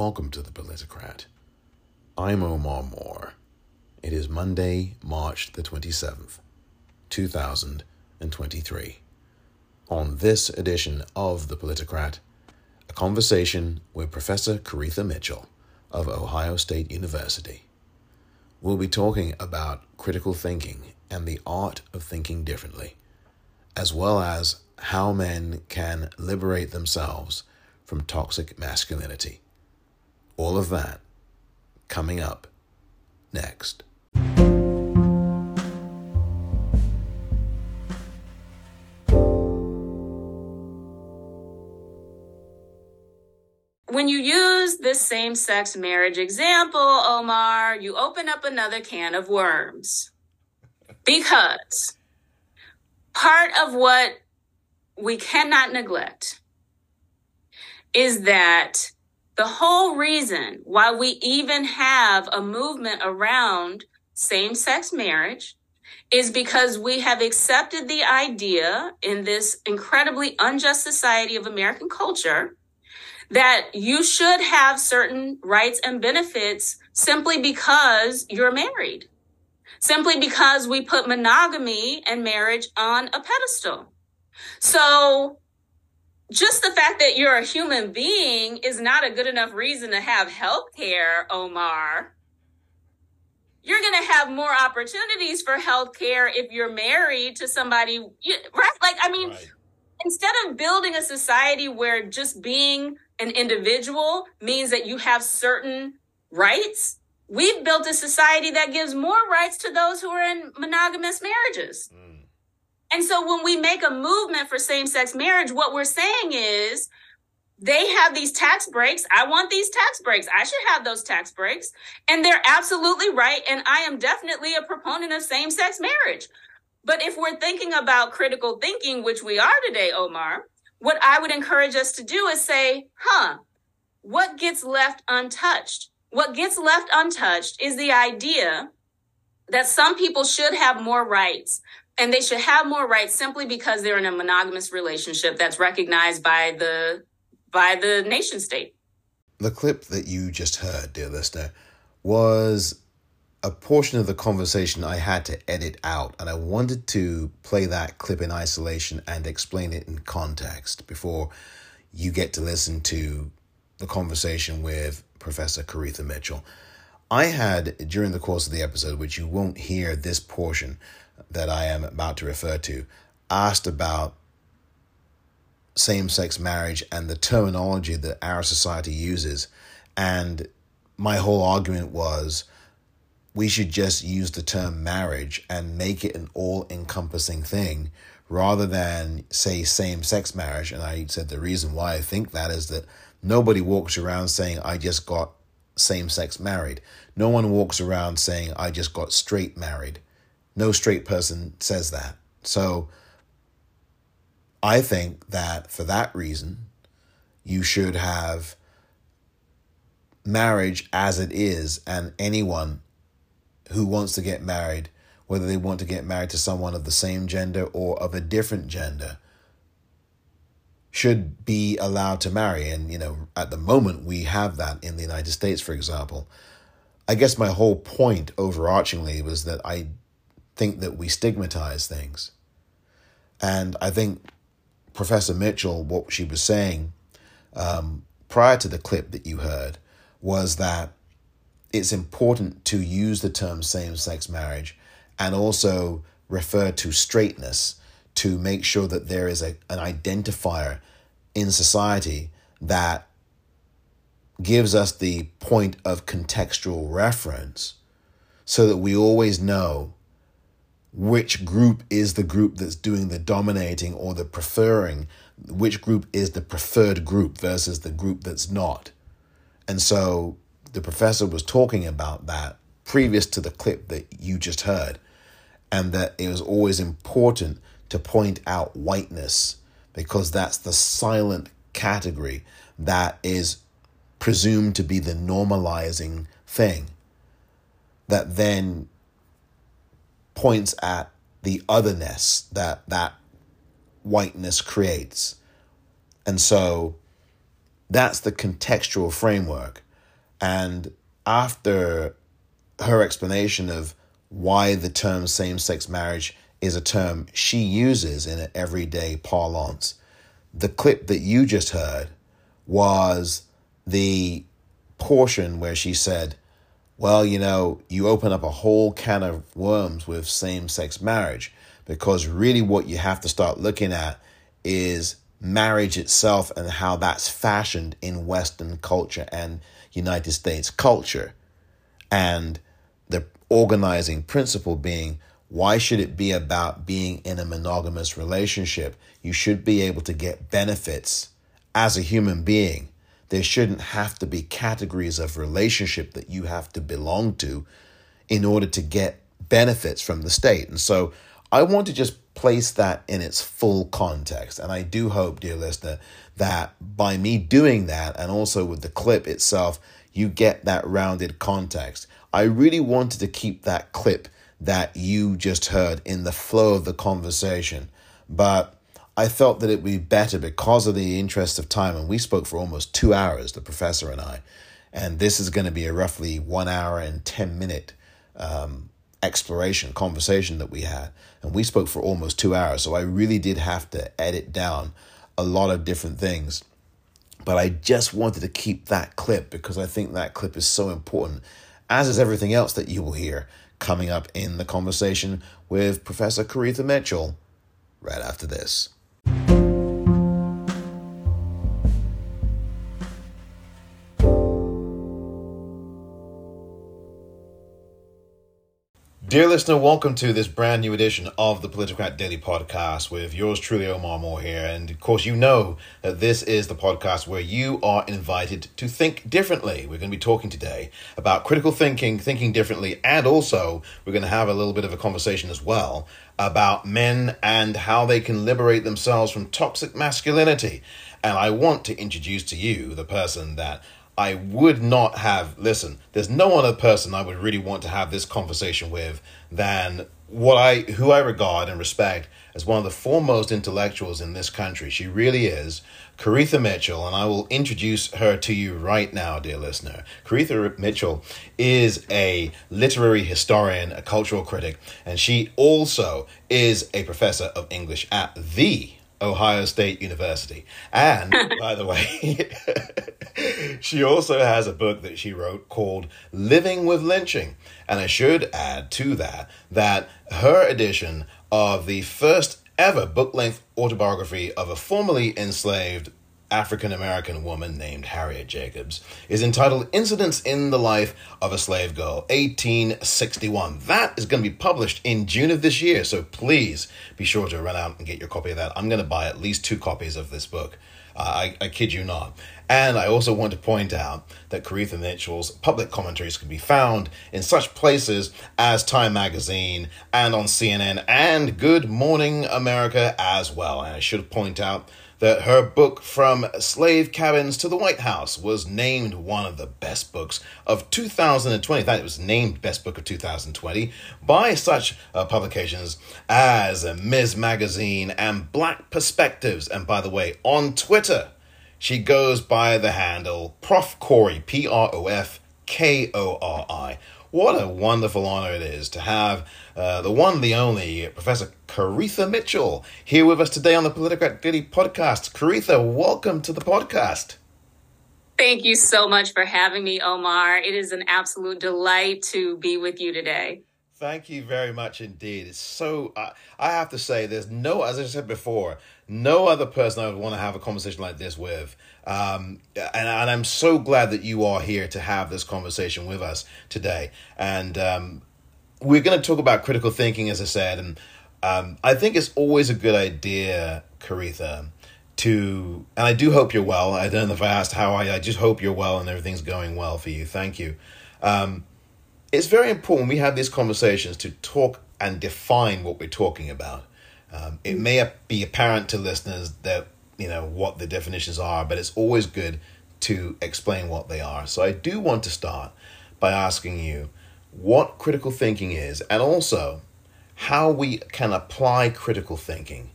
Welcome to The Politicrat. I'm Omar Moore. It is Monday, March the 27th, 2023. On this edition of The Politicrat, a conversation with Professor Koritha Mitchell of Ohio State University. We'll be talking about critical thinking and the art of thinking differently, as well as how men can liberate themselves from toxic masculinity. All of that coming up next. When you use this same-sex marriage example, Omar, you open up another can of worms. Because part of what we cannot neglect is that the whole reason why we even have a movement around same-sex marriage is because we have accepted the idea in this incredibly unjust society of American culture that you should have certain rights and benefits simply because you're married, simply because we put monogamy and marriage on a pedestal. So just the fact that you're a human being is not a good enough reason to have health care, Omar. You're going to have more opportunities for health care if you're married to somebody, right? Instead of building a society where just being an individual means that you have certain rights, we've built a society that gives more rights to those who are in monogamous marriages. And so when we make a movement for same-sex marriage, what we're saying is they have these tax breaks. I want these tax breaks. I should have those tax breaks. And they're absolutely right. And I am definitely a proponent of same-sex marriage. But if we're thinking about critical thinking, which we are today, Omar, what I would encourage us to do is say, what gets left untouched? What gets left untouched is the idea that some people should have more rights. And they should have more rights simply because they're in a monogamous relationship that's recognized by the nation state. The clip that you just heard, dear listener, was a portion of the conversation I had to edit out. And I wanted to play that clip in isolation and explain it in context before you get to listen to the conversation with Professor Koritha Mitchell. I had, during the course of the episode, which you won't hear this portion that I am about to refer to, asked about same-sex marriage and the terminology that our society uses. And my whole argument was we should just use the term marriage and make it an all-encompassing thing rather than, say, same-sex marriage. And I said the reason why I think that is that nobody walks around saying, I just got same-sex married. No one walks around saying, I just got straight married. No straight person says that. So I think that for that reason, you should have marriage as it is, and anyone who wants to get married, whether they want to get married to someone of the same gender or of a different gender, should be allowed to marry. And, at the moment we have that in the United States, for example. I guess my whole point overarchingly was that I think that we stigmatize things. And I think Professor Mitchell, what she was saying prior to the clip that you heard, was that it's important to use the term same-sex marriage and also refer to straightness to make sure that there is an identifier in society that gives us the point of contextual reference so that we always know which group is the group that's doing the dominating or the preferring, which group is the preferred group versus the group that's not. And so the professor was talking about that previous to the clip that you just heard, and that it was always important to point out whiteness because that's the silent category that is presumed to be the normalizing thing that then points at the otherness that whiteness creates. And so that's the contextual framework. And after her explanation of why the term same-sex marriage is a term she uses in an everyday parlance, the clip that you just heard was the portion where she said, well, you know, you open up a whole can of worms with same-sex marriage, because really what you have to start looking at is marriage itself and how that's fashioned in Western culture and United States culture. And the organizing principle being, why should it be about being in a monogamous relationship? You should be able to get benefits as a human being. There shouldn't have to be categories of relationship that you have to belong to in order to get benefits from the state. And so I want to just place that in its full context. And I do hope, dear listener, that by me doing that, and also with the clip itself, you get that rounded context. I really wanted to keep that clip that you just heard in the flow of the conversation. But I felt that it would be better, because of the interest of time, and we spoke for almost 2 hours, the professor and I, and this is going to be a roughly 1 hour and 10 minute exploration conversation that we had. And we spoke for almost 2 hours. So I really did have to edit down a lot of different things. But I just wanted to keep that clip, because I think that clip is so important, as is everything else that you will hear coming up in the conversation with Professor Koritha Mitchell right after this. Dear listener, welcome to this brand new edition of the Politicrat Daily Podcast with yours truly, Omar Moore here. And of course, you know that this is the podcast where you are invited to think differently. We're going to be talking today about critical thinking, thinking differently, and also we're going to have a little bit of a conversation as well about men and how they can liberate themselves from toxic masculinity. And I want to introduce to you the person that I would not have, listen, there's no other person I would really want to have this conversation with than who I regard and respect as one of the foremost intellectuals in this country. She really is Koritha Mitchell, and I will introduce her to you right now, dear listener. Koritha Mitchell is a literary historian, a cultural critic, and she also is a professor of English at the Ohio State University. And by the way, she also has a book that she wrote called Living with Lynching. And I should add to that her edition of the first ever book-length autobiography of a formerly enslaved African-American woman named Harriet Jacobs is entitled Incidents in the Life of a Slave Girl, 1861. That is going to be published in June of this year, so please be sure to run out and get your copy of that. I'm going to buy at least 2 copies of this book. I kid you not. And I also want to point out that Koritha Mitchell's public commentaries can be found in such places as Time Magazine and on CNN and Good Morning America as well. And I should point out that her book, From Slave Cabins to the White House, was named one of the best books of 2020. In fact, it was named Best Book of 2020 by such publications as Ms. Magazine and Black Perspectives. And by the way, on Twitter, she goes by the handle Prof. Kori, P-R-O-F-K-O-R-I. What a wonderful honor it is to have the one, the only Professor Koritha Mitchell here with us today on the Politicrat Daily Podcast. Koritha, welcome to the podcast. Thank you so much for having me, Omar. It is an absolute delight to be with you today. Thank you very much indeed. It's so, I have to say, there's no, as I said before, no other person I would want to have a conversation like this with. And I'm so glad that you are here to have this conversation with us today. And we're going to talk about critical thinking, as I said. And I think it's always a good idea, Koritha, to, and I do hope you're well. I don't know if I asked how I just hope you're well and everything's going well for you. Thank you. It's very important we have these conversations to talk and define what we're talking about. It may be apparent to listeners that, you know, what the definitions are, but it's always good to explain what they are. So I do want to start by asking you what critical thinking is, and also how we can apply critical thinking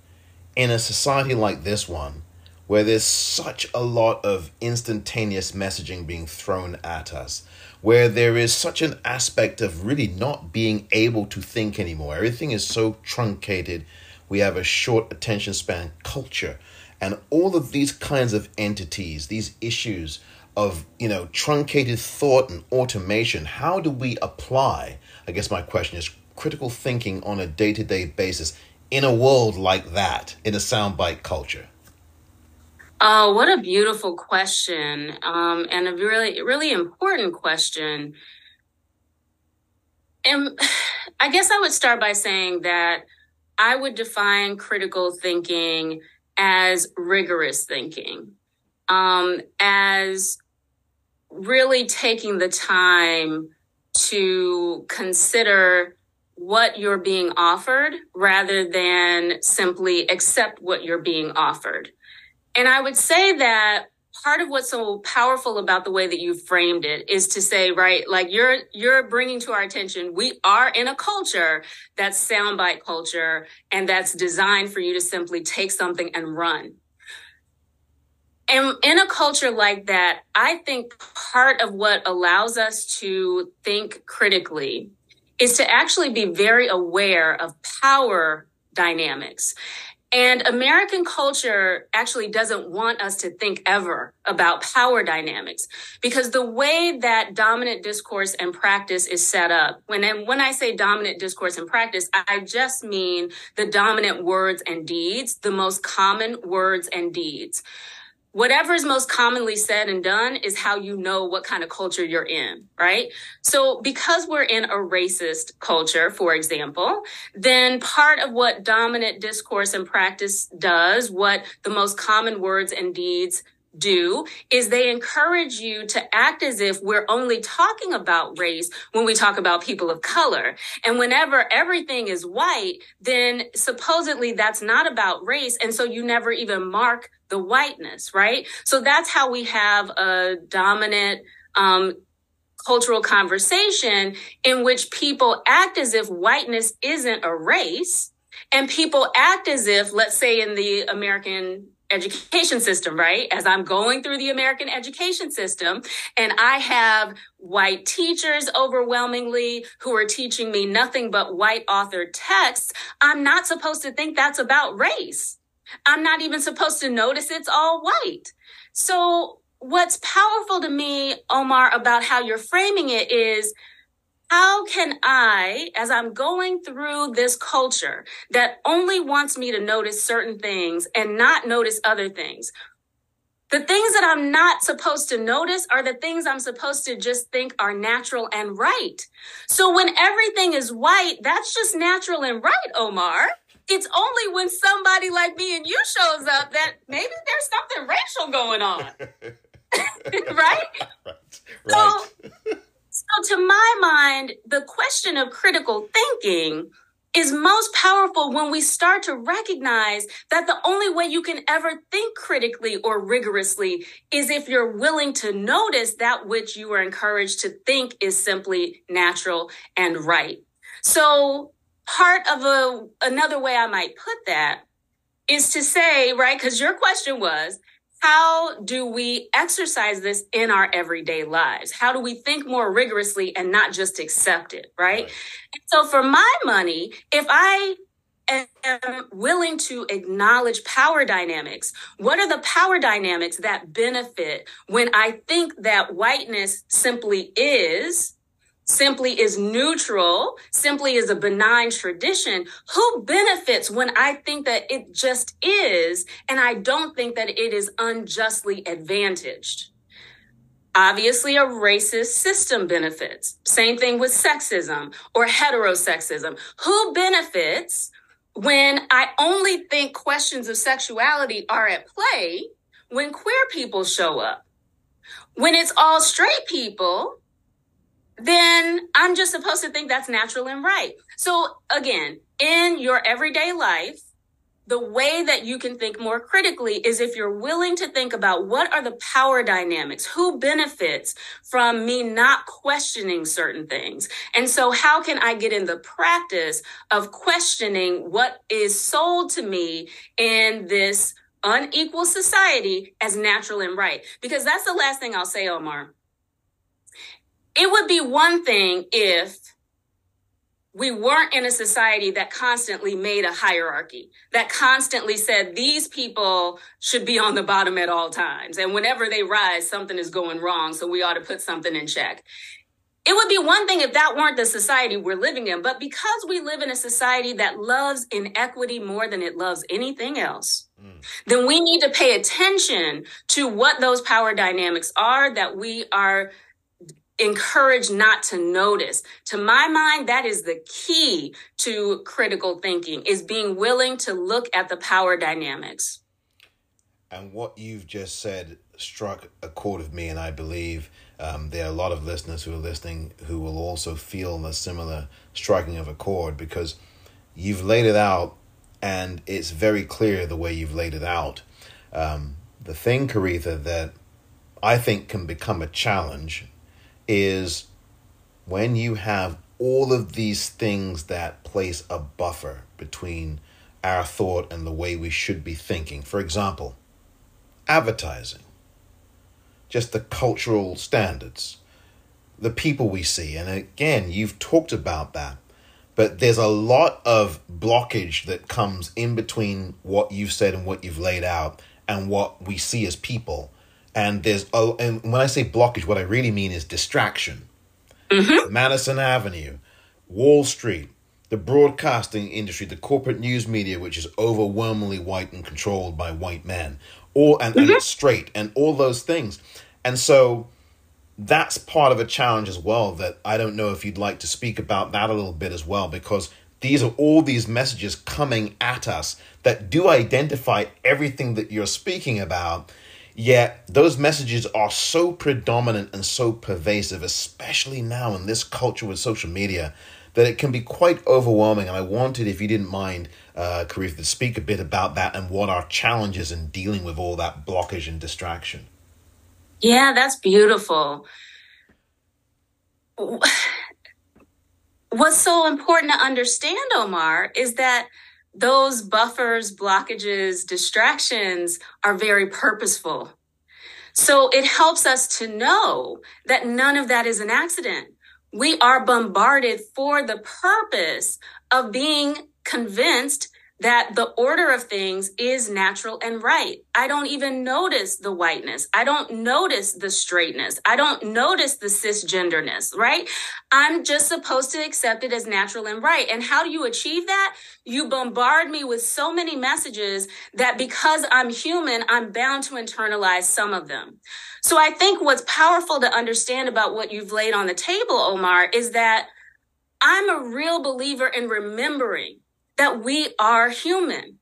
in a society like this one, where there's such a lot of instantaneous messaging being thrown at us, where there is such an aspect of really not being able to think anymore. Everything is so truncated. We have a short attention span culture, and all of these kinds of entities, these issues of, truncated thought and automation. How do we apply, I guess my question is, critical thinking on a day-to-day basis in a world like that, in a soundbite culture? Oh, what a beautiful question, and a really, really important question. And I guess I would start by saying that I would define critical thinking as rigorous thinking, as really taking the time to consider what you're being offered rather than simply accept what you're being offered. And I would say that part of what's so powerful about the way that you framed it is to say, right, like you're bringing to our attention, we are in a culture that's soundbite culture, and that's designed for you to simply take something and run. And in a culture like that, I think part of what allows us to think critically is to actually be very aware of power dynamics. And American culture actually doesn't want us to think ever about power dynamics, because the way that dominant discourse and practice is set up, when I say dominant discourse and practice, I just mean the dominant words and deeds, the most common words and deeds. Whatever is most commonly said and done is how you know what kind of culture you're in, right? So because we're in a racist culture, for example, then part of what dominant discourse and practice does, what the most common words and deeds do, is they encourage you to act as if we're only talking about race when we talk about people of color. And whenever everything is white, then supposedly that's not about race. And so you never even mark the whiteness, right? So that's how we have a dominant cultural conversation in which people act as if whiteness isn't a race, and people act as if, let's say in the American education system, right? As I'm going through the American education system and I have white teachers overwhelmingly who are teaching me nothing but white authored texts, I'm not supposed to think that's about race. I'm not even supposed to notice it's all white. So what's powerful to me, Omar, about how you're framing it is, how can I, as I'm going through this culture that only wants me to notice certain things and not notice other things, the things that I'm not supposed to notice are the things I'm supposed to just think are natural and right. So when everything is white, that's just natural and right, Omar. It's only when somebody like me and you shows up that maybe there's something racial going on. Right? Right. So to my mind, the question of critical thinking is most powerful when we start to recognize that the only way you can ever think critically or rigorously is if you're willing to notice that which you are encouraged to think is simply natural and right. So part of another way I might put that is to say, right, because your question was, how do we exercise this in our everyday lives? How do we think more rigorously and not just accept it, right? And so for my money, if I am willing to acknowledge power dynamics, what are the power dynamics that benefit when I think that whiteness simply is neutral, simply is a benign tradition? Who benefits when I think that it just is, and I don't think that it is unjustly advantaged? Obviously, a racist system benefits. Same thing with sexism or heterosexism. Who benefits when I only think questions of sexuality are at play when queer people show up? When it's all straight people, then I'm just supposed to think that's natural and right. So again, in your everyday life, the way that you can think more critically is if you're willing to think about what are the power dynamics, who benefits from me not questioning certain things. And so how can I get in the practice of questioning what is sold to me in this unequal society as natural and right. Because that's the last thing I'll say, Omar. It would be one thing if we weren't in a society that constantly made a hierarchy, that constantly said these people should be on the bottom at all times. And whenever they rise, something is going wrong. So we ought to put something in check. It would be one thing if that weren't the society we're living in. But because we live in a society that loves inequity more than it loves anything else, then we need to pay attention to what those power dynamics are that we are encouraged not to notice. To my mind, that is the key to critical thinking, is being willing to look at the power dynamics. And what you've just said struck a chord with me, and I believe there are a lot of listeners who are listening who will also feel a similar striking of a chord, because you've laid it out, and it's very clear the way you've laid it out. The thing, Koritha, that I think can become a challenge is when you have all of these things that place a buffer between our thought and the way we should be thinking. For example, advertising, just the cultural standards, the people we see. And again, you've talked about that, but there's a lot of blockage that comes in between what you've said and what you've laid out and what we see as people. And there's, and when I say blockage, what I really mean is distraction. Mm-hmm. Madison Avenue, Wall Street, the broadcasting industry, the corporate news media, which is overwhelmingly white and controlled by white men, and it's straight, and all those things. And so that's part of a challenge as well, that I don't know if you'd like to speak about that a little bit as well, because these are all these messages coming at us that do identify everything that you're speaking about. Yet those messages are so predominant and so pervasive, especially now in this culture with social media, that it can be quite overwhelming. And I wanted, if you didn't mind, Koritha, to speak a bit about that and what our challenges in dealing with all that blockage and distraction. Yeah, that's beautiful. What's so important to understand, Omar, is that those buffers, blockages, distractions are very purposeful. So it helps us to know that none of that is an accident. We are bombarded for the purpose of being convinced that the order of things is natural and right. I don't even notice the whiteness. I don't notice the straightness. I don't notice the cisgenderness, right? I'm just supposed to accept it as natural and right. And how do you achieve that? You bombard me with so many messages that because I'm human, I'm bound to internalize some of them. So I think what's powerful to understand about what you've laid on the table, Omar, is that I'm a real believer in remembering that we are human.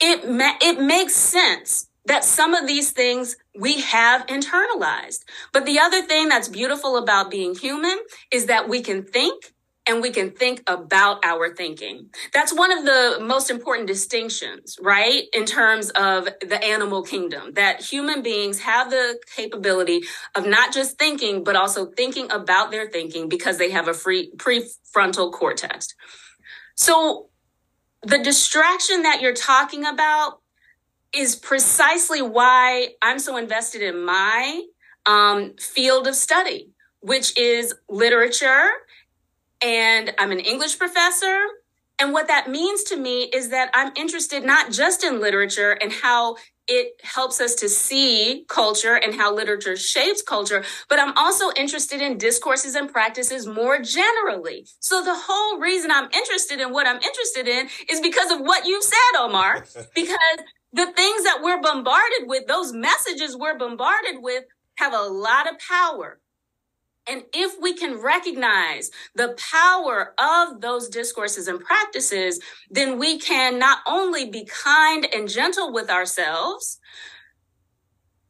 It makes sense that some of these things we have internalized. But the other thing that's beautiful about being human is that we can think, and we can think about our thinking. That's one of the most important distinctions, right? In terms of the animal kingdom, that human beings have the capability of not just thinking, but also thinking about their thinking, because they have a free prefrontal cortex. So the distraction that you're talking about is precisely why I'm so invested in my field of study, which is literature. And I'm an English professor. And what that means to me is that I'm interested not just in literature and how it helps us to see culture and how literature shapes culture, but I'm also interested in discourses and practices more generally. So the whole reason I'm interested in what I'm interested in is because of what you've said, Omar, because the things that we're bombarded with, those messages we're bombarded with, have a lot of power. And if we can recognize the power of those discourses and practices, then we can not only be kind and gentle with ourselves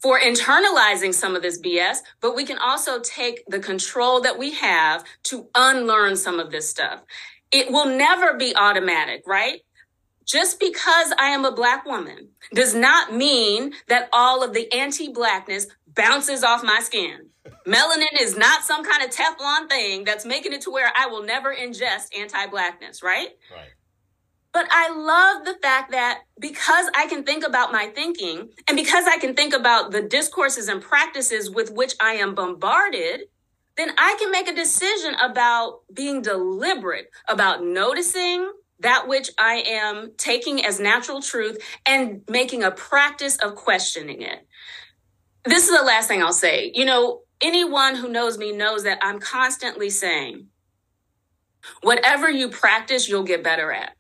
for internalizing some of this BS, but we can also take the control that we have to unlearn some of this stuff. It will never be automatic, right? Just because I am a Black woman does not mean that all of the anti-Blackness bounces off my skin. Melanin is not some kind of Teflon thing that's making it to where I will never ingest anti-Blackness, right? Right. But I love the fact that because I can think about my thinking and because I can think about the discourses and practices with which I am bombarded, then I can make a decision about being deliberate, about noticing that which I am taking as natural truth and making a practice of questioning it. This is the last thing I'll say. You know, anyone who knows me knows that I'm constantly saying, whatever you practice, you'll get better at.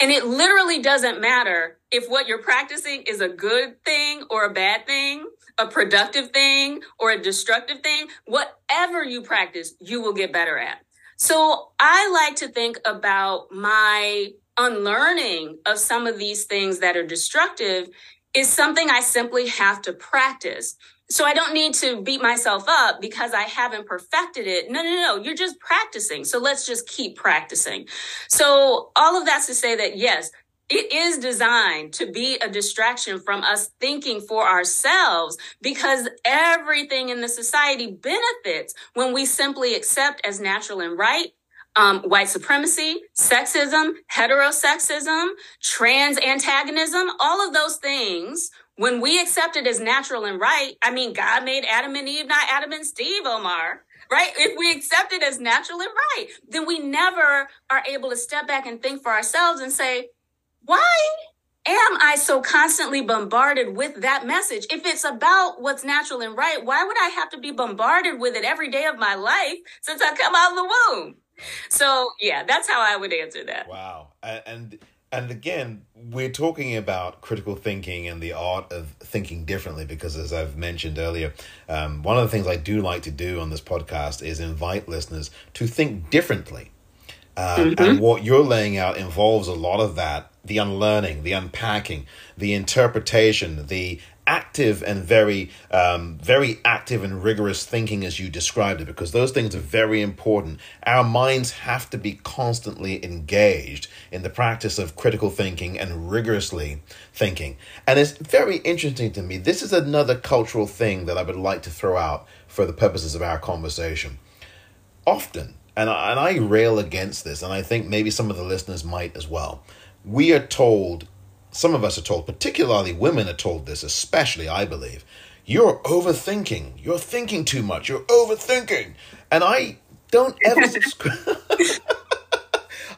And it literally doesn't matter if what you're practicing is a good thing or a bad thing, a productive thing or a destructive thing. Whatever you practice, you will get better at. So I like to think about my unlearning of some of these things that are destructive is something I simply have to practice. So I don't need to beat myself up because I haven't perfected it. No. You're just practicing. So let's just keep practicing. So all of that's to say that, yes, it is designed to be a distraction from us thinking for ourselves because everything in the society benefits when we simply accept as natural and right. White supremacy, sexism, heterosexism, trans antagonism, all of those things, when we accept it as natural and right, I mean, God made Adam and Eve, not Adam and Steve, Omar, right? If we accept it as natural and right, then we never are able to step back and think for ourselves and say, why am I so constantly bombarded with that message? If it's about what's natural and right, why would I have to be bombarded with it every day of my life since I come out of the womb? So, yeah, that's how I would answer that. Wow. And again, we're talking about critical thinking and the art of thinking differently, because as I've mentioned earlier, one of the things I do like to do on this podcast is invite listeners to think differently. And what you're laying out involves a lot of that, the unlearning, the unpacking, the interpretation, the active and very active and rigorous thinking as you described it, because those things are very important. Our minds have to be constantly engaged in the practice of critical thinking and rigorously thinking. And it's very interesting to me. This is another cultural thing that I would like to throw out for the purposes of our conversation. Often, and I rail against this, and I think maybe some of the listeners might as well, we are told, some of us are told, particularly women are told this, especially, I believe, you're overthinking. You're thinking too much. You're overthinking. And I don't ever subscribe.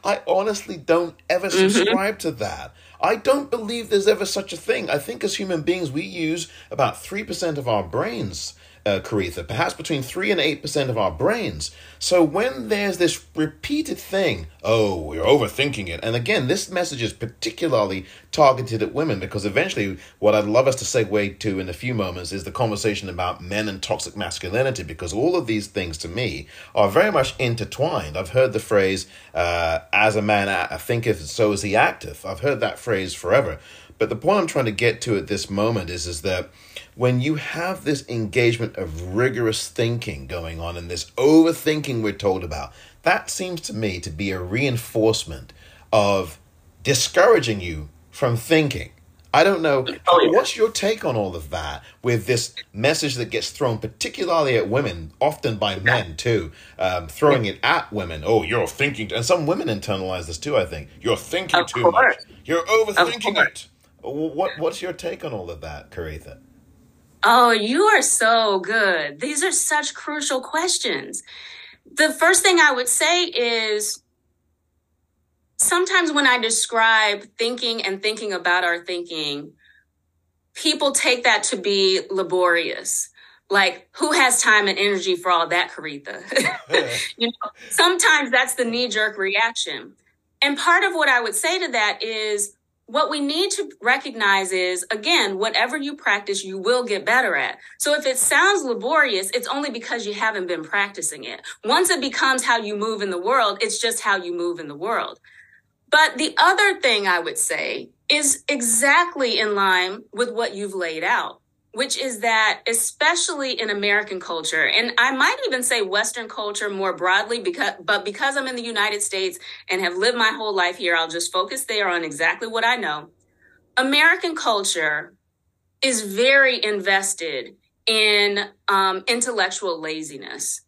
I honestly don't ever subscribe to that. I don't believe there's ever such a thing. I think as human beings, we use about 3% of our brains, Koritha, perhaps between 3 and 8% of our brains. So when there's this repeated thing, oh, we're overthinking it. And again, this message is particularly targeted at women, because eventually what I'd love us to segue to in a few moments is the conversation about men and toxic masculinity, because all of these things to me are very much intertwined. I've heard the phrase, as a man thinketh, so is he acteth. I've heard that phrase forever. But the point I'm trying to get to at this moment is that when you have this engagement of rigorous thinking going on and this overthinking we're told about, that seems to me to be a reinforcement of discouraging you from thinking. I don't know. What's your take on all of that with this message that gets thrown particularly at women, often by men too, throwing it at women? Oh, you're thinking. And some women internalize this too, I think. You're thinking too much. You're overthinking it. What's your take on all of that, Koritha? Oh, you are so good. These are such crucial questions. The first thing I would say is sometimes when I describe thinking and thinking about our thinking, people take that to be laborious. Like, who has time and energy for all that, Koritha? You know, sometimes that's the knee-jerk reaction. And part of what I would say to that is, what we need to recognize is, again, whatever you practice, you will get better at. So if it sounds laborious, it's only because you haven't been practicing it. Once it becomes how you move in the world, it's just how you move in the world. But the other thing I would say is exactly in line with what you've laid out, which is that especially in American culture, and I might even say Western culture more broadly, because I'm in the United States and have lived my whole life here, I'll just focus there on exactly what I know. American culture is very invested in intellectual laziness.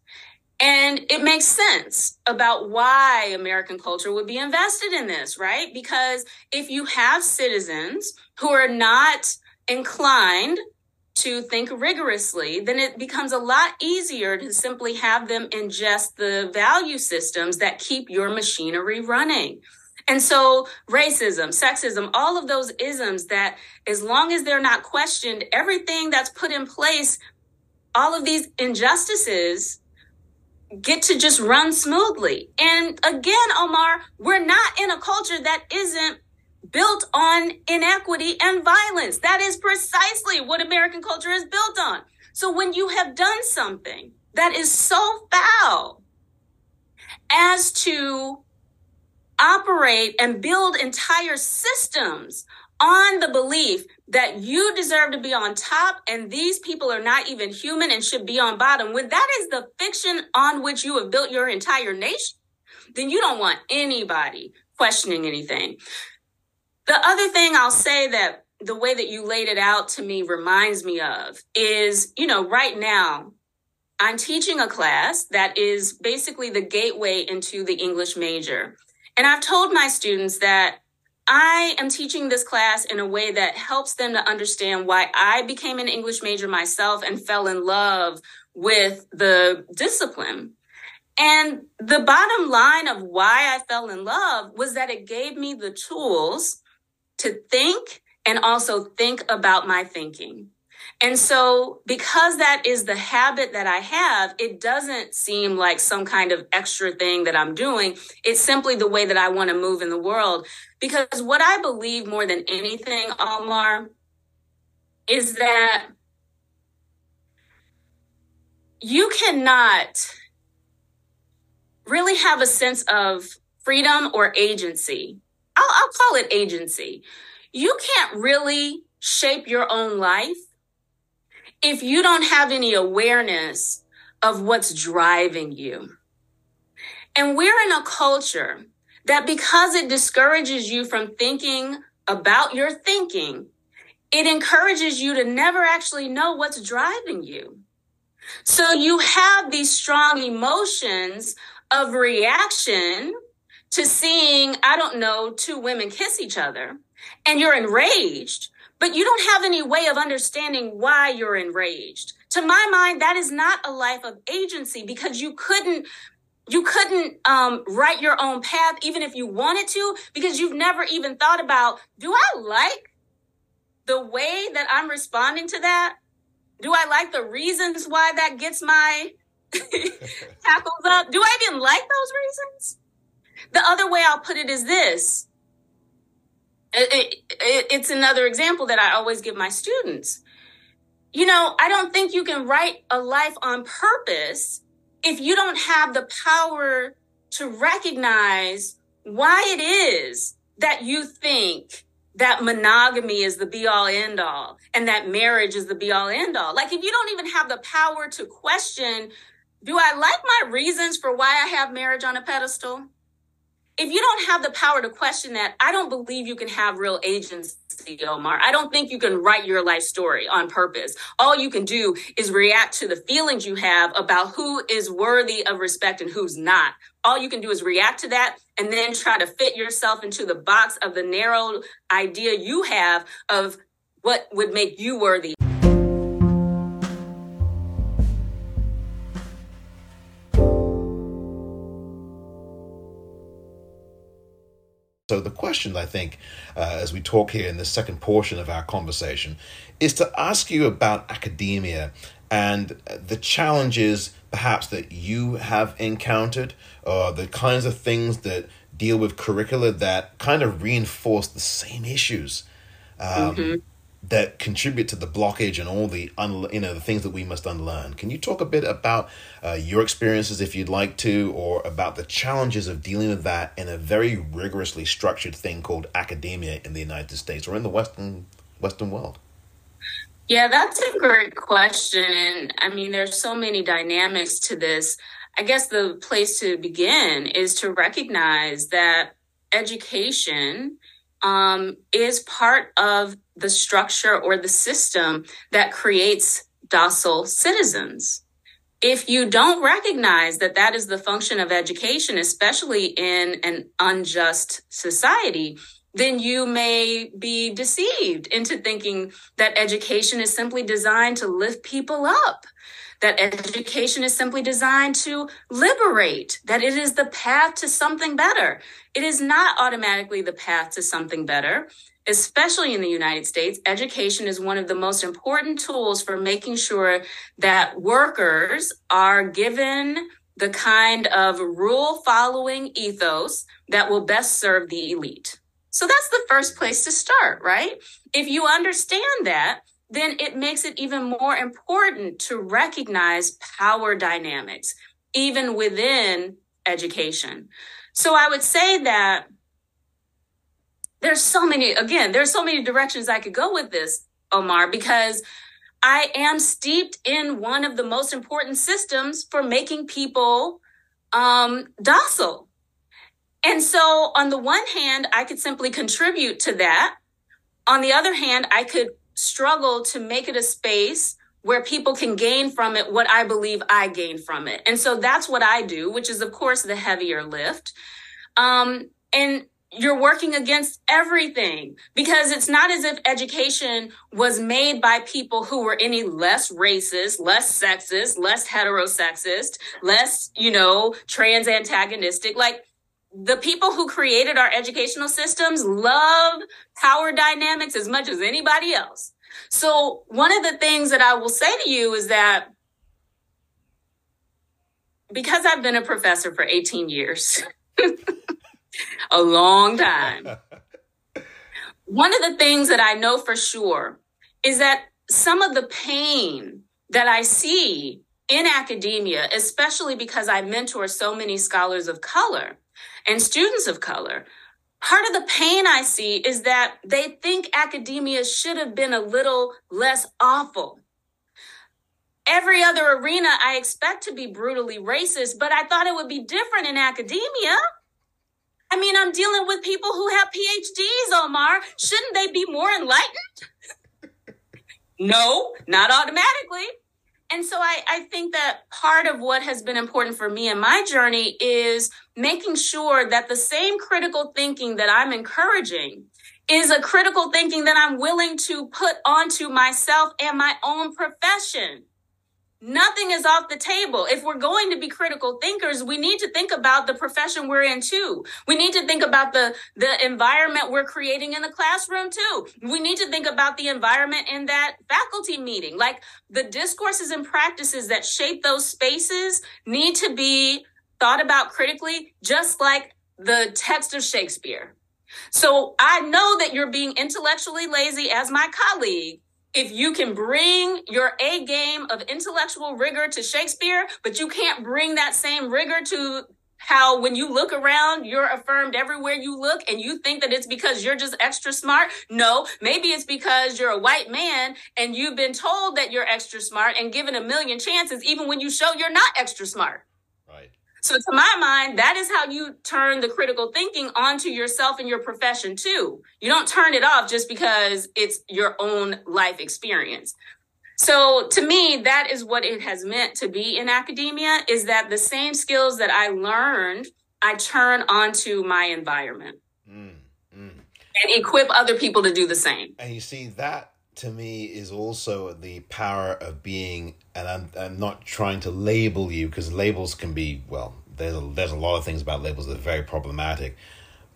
And it makes sense about why American culture would be invested in this, right? Because if you have citizens who are not inclined to think rigorously, then it becomes a lot easier to simply have them ingest the value systems that keep your machinery running. And so racism, sexism, all of those isms that, as long as they're not questioned, everything that's put in place, all of these injustices get to just run smoothly. And again, Omar, we're not in a culture that isn't built on inequity and violence. That is precisely what American culture is built on. So when you have done something that is so foul as to operate and build entire systems on the belief that you deserve to be on top and these people are not even human and should be on bottom, when that is the fiction on which you have built your entire nation, then you don't want anybody questioning anything. The other thing I'll say that the way that you laid it out to me reminds me of is, you know, right now I'm teaching a class that is basically the gateway into the English major. And I've told my students that I am teaching this class in a way that helps them to understand why I became an English major myself and fell in love with the discipline. And the bottom line of why I fell in love was that it gave me the tools to think and also think about my thinking. And so because that is the habit that I have, it doesn't seem like some kind of extra thing that I'm doing. It's simply the way that I want to move in the world. Because what I believe more than anything, Omar, is that you cannot really have a sense of freedom or agency. I'll call it agency. You can't really shape your own life if you don't have any awareness of what's driving you. And we're in a culture that, because it discourages you from thinking about your thinking, it encourages you to never actually know what's driving you. So you have these strong emotions of reaction to seeing, I don't know, two women kiss each other, and you're enraged, but you don't have any way of understanding why you're enraged. To my mind, that is not a life of agency, because you couldn't write your own path, even if you wanted to, because you've never even thought about, do I like the way that I'm responding to that? Do I like the reasons why that gets my tackles up? Do I even like those reasons? The other way I'll put it is this. It's another example that I always give my students. You know, I don't think you can write a life on purpose if you don't have the power to recognize why it is that you think that monogamy is the be-all, end-all and that marriage is the be-all, end-all. Like, if you don't even have the power to question, do I like my reasons for why I have marriage on a pedestal? If you don't have the power to question that, I don't believe you can have real agency, Omar. I don't think you can write your life story on purpose. All you can do is react to the feelings you have about who is worthy of respect and who's not. All you can do is react to that and then try to fit yourself into the box of the narrow idea you have of what would make you worthy. So the question, I think, as we talk here in this second portion of our conversation, is to ask you about academia and the challenges perhaps that you have encountered, or the kinds of things that deal with curricula that kind of reinforce the same issues that contribute to the blockage and all the the things that we must unlearn. Can you talk a bit about your experiences, if you'd like to, or about the challenges of dealing with that in a very rigorously structured thing called academia in the United States or in the Western world? Yeah, that's a great question. I mean, there's so many dynamics to this. I guess the place to begin is to recognize that education is part of the structure or the system that creates docile citizens. If you don't recognize that that is the function of education, especially in an unjust society, then you may be deceived into thinking that education is simply designed to lift people up, that education is simply designed to liberate, that it is the path to something better. It is not automatically the path to something better. Especially in the United States, education is one of the most important tools for making sure that workers are given the kind of rule-following ethos that will best serve the elite. So that's the first place to start, right? If you understand that, then it makes it even more important to recognize power dynamics, even within education. So I would say that there's so many directions I could go with this, Omar, because I am steeped in one of the most important systems for making people docile. And so on the one hand, I could simply contribute to that. On the other hand, I could struggle to make it a space where people can gain from it what I believe I gain from it. And so that's what I do, which is, of course, the heavier lift. And you're working against everything, because it's not as if education was made by people who were any less racist, less sexist, less heterosexist, less, trans antagonistic. Like, the people who created our educational systems love power dynamics as much as anybody else. So one of the things that I will say to you is that, because I've been a professor for 18 years, a long time. One of the things that I know for sure is that some of the pain that I see in academia, especially because I mentor so many scholars of color and students of color, part of the pain I see is that they think academia should have been a little less awful. Every other arena I expect to be brutally racist, but I thought it would be different in academia. I mean, I'm dealing with people who have PhDs, Omar. Shouldn't they be more enlightened? No, not automatically. And so I think that part of what has been important for me in my journey is making sure that the same critical thinking that I'm encouraging is a critical thinking that I'm willing to put onto myself and my own profession. Nothing is off the table. If we're going to be critical thinkers, we need to think about the profession we're in too. We need to think about the environment we're creating in the classroom too. We need to think about the environment in that faculty meeting. Like, the discourses and practices that shape those spaces need to be thought about critically, just like the text of Shakespeare. So I know that you're being intellectually lazy as my colleague if you can bring your A game of intellectual rigor to Shakespeare, but you can't bring that same rigor to how, when you look around, you're affirmed everywhere you look, and you think that it's because you're just extra smart. No, maybe it's because you're a white man and you've been told that you're extra smart and given a million chances, even when you show you're not extra smart. Right. So to my mind, that is how you turn the critical thinking onto yourself and your profession too. You don't turn it off just because it's your own life experience. So to me, that is what it has meant to be in academia, is that the same skills that I learned, I turn onto my environment and equip other people to do the same. And you see, that to me is also the power of being, and I'm not trying to label you, because labels can be, well, there's a lot of things about labels that are very problematic,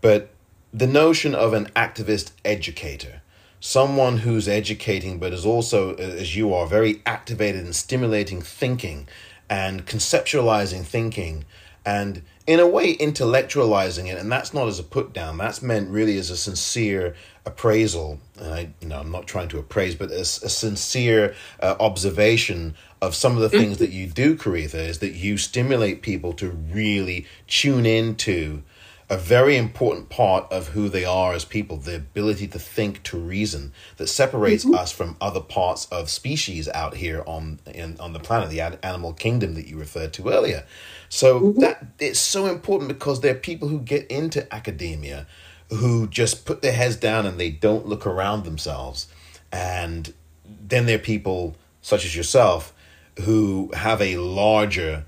but the notion of an activist educator, someone who's educating but is also, as you are, very activated in stimulating thinking and conceptualizing thinking and in a way intellectualizing it. And that's not as a put down, that's meant really as a sincere appraisal, and I'm not trying to appraise, but a sincere observation of some of the things that you do, Koritha, is that you stimulate people to really tune into a very important part of who they are as people, the ability to think, to reason, that separates us from other parts of species out here on the planet, the animal kingdom that you referred to earlier. So that it's so important, because there are people who get into academia who just put their heads down and they don't look around themselves. And then there are people such as yourself who have a larger,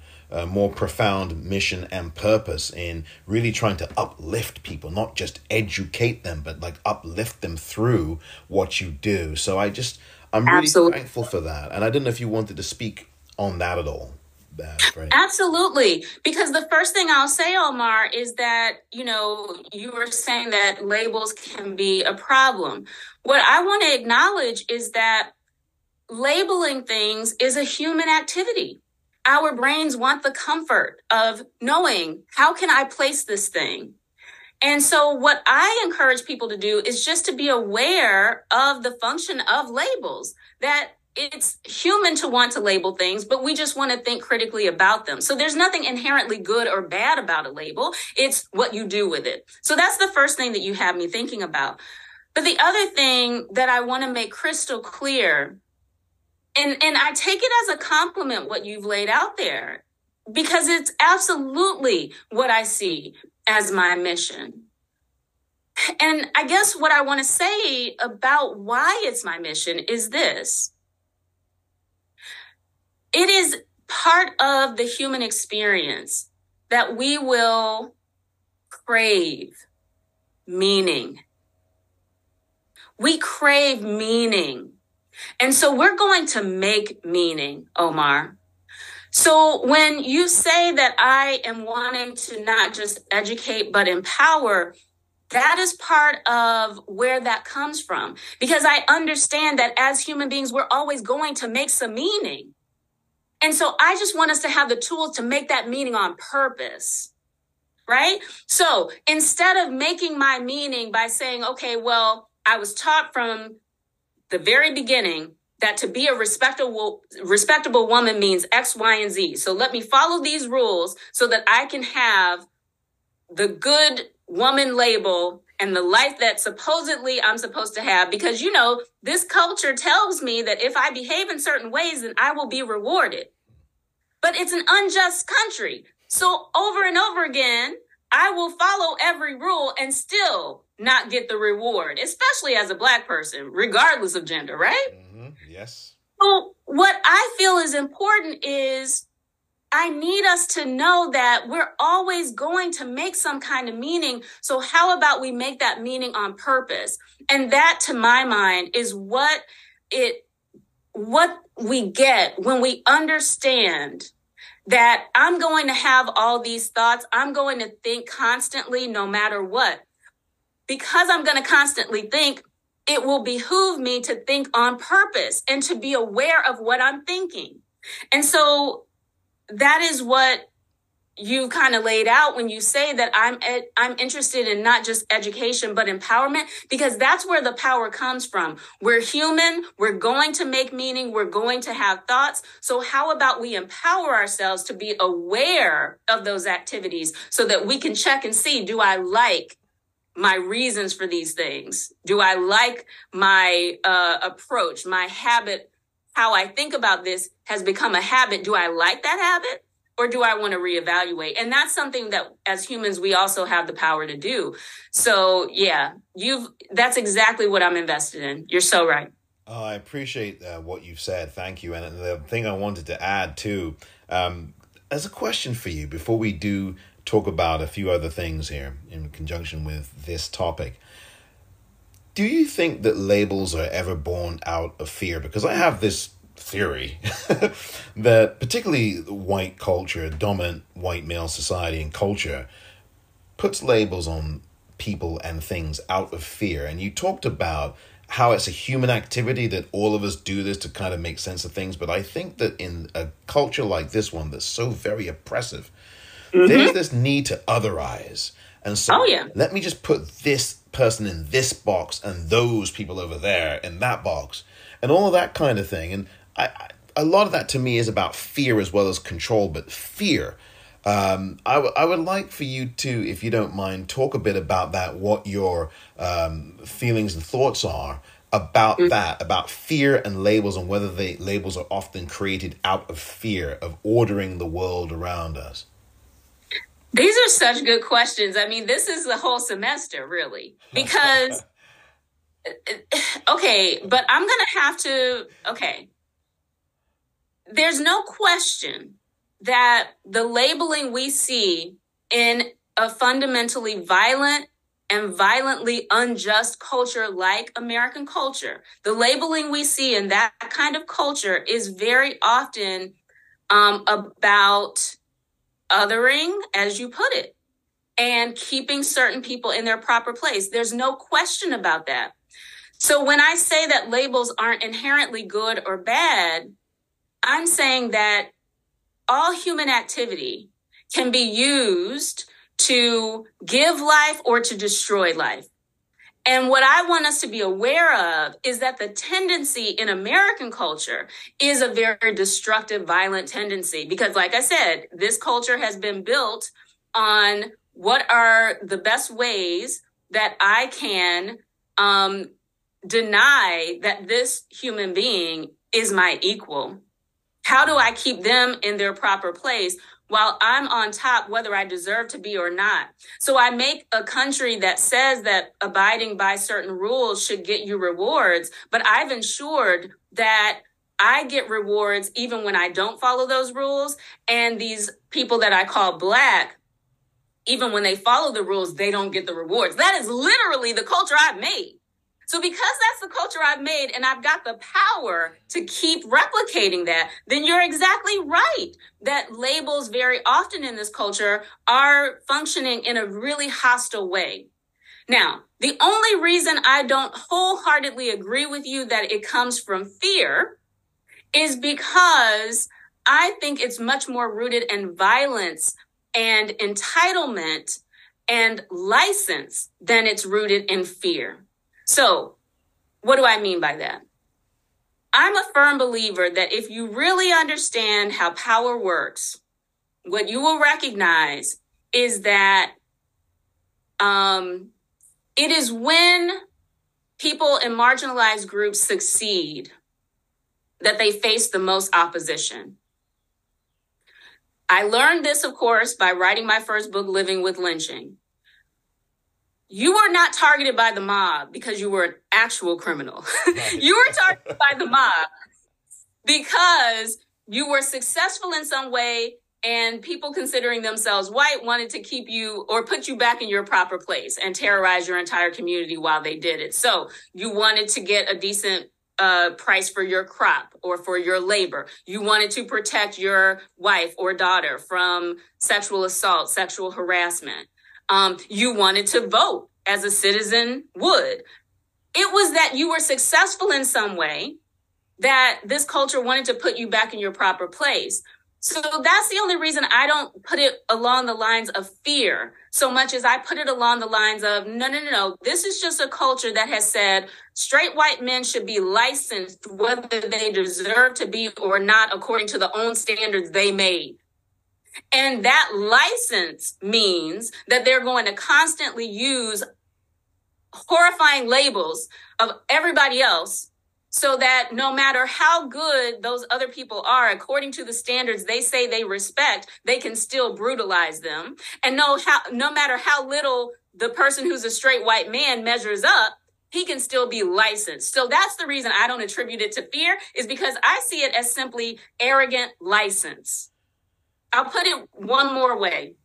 more profound mission and purpose in really trying to uplift people, not just educate them, but like uplift them through what you do. So I'm really thankful for that. And I didn't know if you wanted to speak on that at all. Absolutely. Because the first thing I'll say, Omar, is that, you were saying that labels can be a problem. What I want to acknowledge is that labeling things is a human activity. Our brains want the comfort of knowing, how can I place this thing? And so what I encourage people to do is just to be aware of the function of labels, that it's human to want to label things, but we just want to think critically about them. So there's nothing inherently good or bad about a label. It's what you do with it. So that's the first thing that you had me thinking about. But the other thing that I want to make crystal clear, and I take it as a compliment what you've laid out there, because it's absolutely what I see as my mission. And I guess what I want to say about why it's my mission is this. It is part of the human experience that we will crave meaning. We crave meaning. And so we're going to make meaning, Omar. So when you say that I am wanting to not just educate, but empower, that is part of where that comes from. Because I understand that as human beings, we're always going to make some meaning. And so I just want us to have the tools to make that meaning on purpose, right? So instead of making my meaning by saying, okay, well, I was taught from the very beginning that to be a respectable woman means X, Y, and Z. So let me follow these rules so that I can have the good woman label and the life that supposedly I'm supposed to have, because, this culture tells me that if I behave in certain ways, then I will be rewarded. But it's an unjust country. So over and over again, I will follow every rule and still not get the reward, especially as a Black person, regardless of gender, right? Mm-hmm. Yes. So what I feel is important is I need us to know that we're always going to make some kind of meaning. So how about we make that meaning on purpose? And that, to my mind, is what we get when we understand that I'm going to have all these thoughts. I'm going to think constantly, no matter what. Because I'm going to constantly think, it will behoove me to think on purpose and to be aware of what I'm thinking. And so that is what you kind of laid out when you say that I'm interested in not just education, but empowerment, because that's where the power comes from. We're human. We're going to make meaning. We're going to have thoughts. So how about we empower ourselves to be aware of those activities so that we can check and see, do I like my reasons for these things? Do I like my approach, my habit? How I think about this has become a habit. Do I like that habit, or do I want to reevaluate? And that's something that as humans, we also have the power to do. So yeah, that's exactly what I'm invested in. You're so right. Oh, I appreciate what you've said. Thank you. And the thing I wanted to add too, as a question for you, before we do talk about a few other things here in conjunction with this topic, do you think that labels are ever born out of fear? Because I have this theory that particularly white culture, dominant white male society and culture, puts labels on people and things out of fear. And you talked about how it's a human activity, that all of us do this to kind of make sense of things. But I think that in a culture like this one that's so very oppressive, there's this need to otherize. And so let me just put this person in this box and those people over there in that box and all of that kind of thing. And a lot of that to me is about fear as well as control, but fear. I would like for you to, if you don't mind, talk a bit about that, what your feelings and thoughts are about that, about fear and labels, and whether labels are often created out of fear of ordering the world around us. These are such good questions. I mean, this is the whole semester, really, because, but I'm going to have to, there's no question that the labeling we see in a fundamentally violent and violently unjust culture like American culture, the labeling we see in that kind of culture is very often about othering, as you put it, and keeping certain people in their proper place. There's no question about that. So when I say that labels aren't inherently good or bad, I'm saying that all human activity can be used to give life or to destroy life. And what I want us to be aware of is that the tendency in American culture is a very destructive, violent tendency. Because like I said, this culture has been built on what are the best ways that I can deny that this human being is my equal. How do I keep them in their proper place while I'm on top, whether I deserve to be or not? So I make a country that says that abiding by certain rules should get you rewards, but I've ensured that I get rewards even when I don't follow those rules. And these people that I call Black, even when they follow the rules, they don't get the rewards. That is literally the culture I've made. So because that's the culture I've made and I've got the power to keep replicating that, then you're exactly right that labels very often in this culture are functioning in a really hostile way. Now, the only reason I don't wholeheartedly agree with you that it comes from fear is because I think it's much more rooted in violence and entitlement and license than it's rooted in fear. So what do I mean by that? I'm a firm believer that if you really understand how power works, what you will recognize is that it is when people in marginalized groups succeed that they face the most opposition. I learned this, of course, by writing my first book, Living with Lynching. You were not targeted by the mob because you were an actual criminal. You were targeted by the mob because you were successful in some way and people considering themselves white wanted to keep you or put you back in your proper place and terrorize your entire community while they did it. So you wanted to get a decent price for your crop or for your labor. You wanted to protect your wife or daughter from sexual assault, sexual harassment. You wanted to vote as a citizen would. It was that you were successful in some way that this culture wanted to put you back in your proper place. So that's the only reason I don't put it along the lines of fear so much as I put it along the lines of, no. This is just a culture that has said straight white men should be licensed whether they deserve to be or not according to the own standards they made. And that license means that they're going to constantly use horrifying labels of everybody else so that no matter how good those other people are, according to the standards they say they respect, they can still brutalize them. And no matter how little the person who's a straight white man measures up, he can still be licensed. So that's the reason I don't attribute it to fear, is because I see it as simply arrogant license. I'll put it one more way.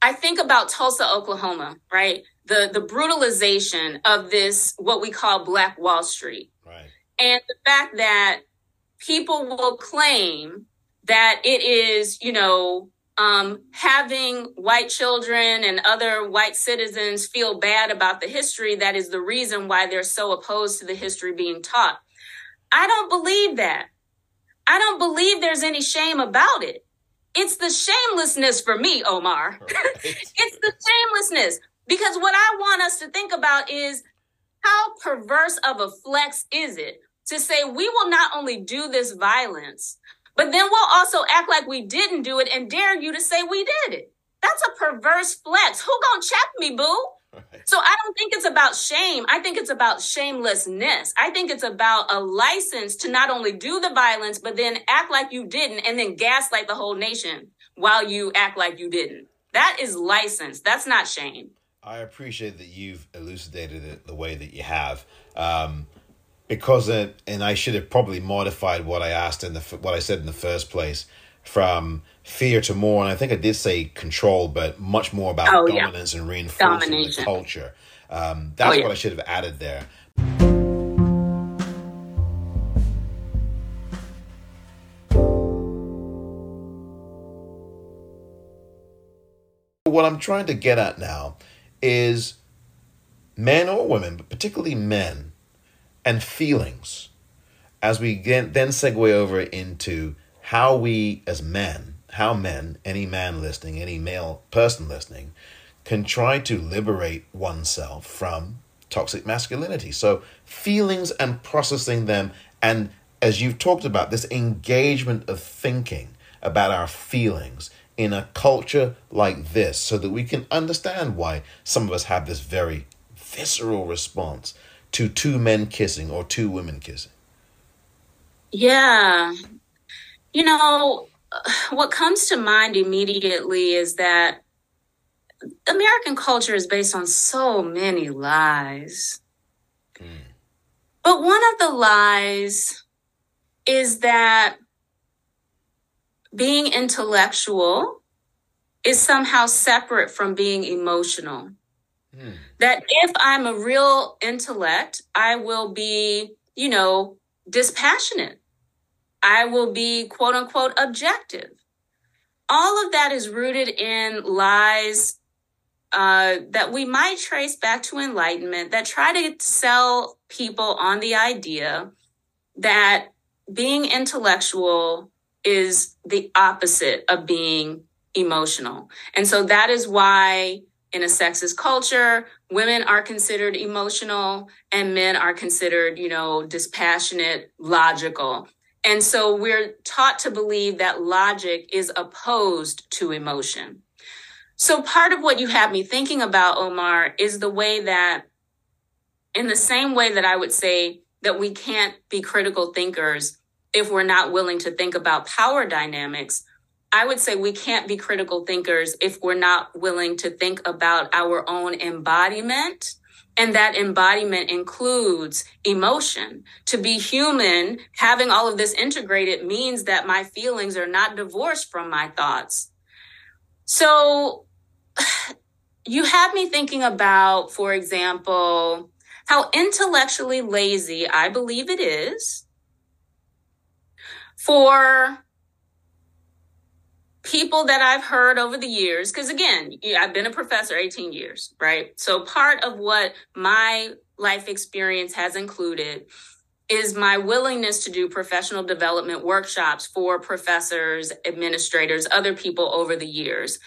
I think about Tulsa, Oklahoma, right? The brutalization of this, what we call Black Wall Street. Right. And the fact that people will claim that it is, having white children and other white citizens feel bad about the history. That is the reason why they're so opposed to the history being taught. I don't believe that. I don't believe there's any shame about it. It's the shamelessness for me, Omar. Right. It's the shamelessness. Because what I want us to think about is how perverse of a flex is it to say we will not only do this violence, but then we'll also act like we didn't do it and dare you to say we did it. That's a perverse flex. Who gonna check me, boo? Right. So I don't think it's about shame. I think it's about shamelessness. I think it's about a license to not only do the violence, but then act like you didn't and then gaslight the whole nation while you act like you didn't. That is license. That's not shame. I appreciate that you've elucidated it the way that you have. because and I should have probably modified what I asked what I said in the first place, from fear to more, and I think I did say control, but much more about dominance and reinforcing the culture. That's what I should have added there. What I'm trying to get at now is men or women, but particularly men, and feelings, as we then segue over into how we as men, any man listening, any male person listening, can try to liberate oneself from toxic masculinity. So feelings and processing them, and as you've talked about, this engagement of thinking about our feelings in a culture like this, so that we can understand why some of us have this very visceral response to two men kissing or two women kissing. Yeah. You know, what comes to mind immediately is that American culture is based on so many lies. But one of the lies is that being intellectual is somehow separate from being emotional. That if I'm a real intellect, I will be, you know, dispassionate. I will be, quote unquote, objective. All of that is rooted in lies that we might trace back to Enlightenment, that try to sell people on the idea that being intellectual is the opposite of being emotional. And so that is why in a sexist culture, women are considered emotional and men are considered, you know, dispassionate, logical. And so we're taught to believe that logic is opposed to emotion. So part of what you have me thinking about, Omar, is the way that, in the same way that I would say that we can't be critical thinkers if we're not willing to think about power dynamics, I would say we can't be critical thinkers if we're not willing to think about our own embodiment. And that embodiment includes emotion. To be human, having all of this integrated, means that my feelings are not divorced from my thoughts. So you have me thinking about, for example, how intellectually lazy I believe it is for people that I've heard over the years, because again, I've been a professor 18 years, right? So part of what my life experience has included is my willingness to do professional development workshops for professors, administrators, other people over the years.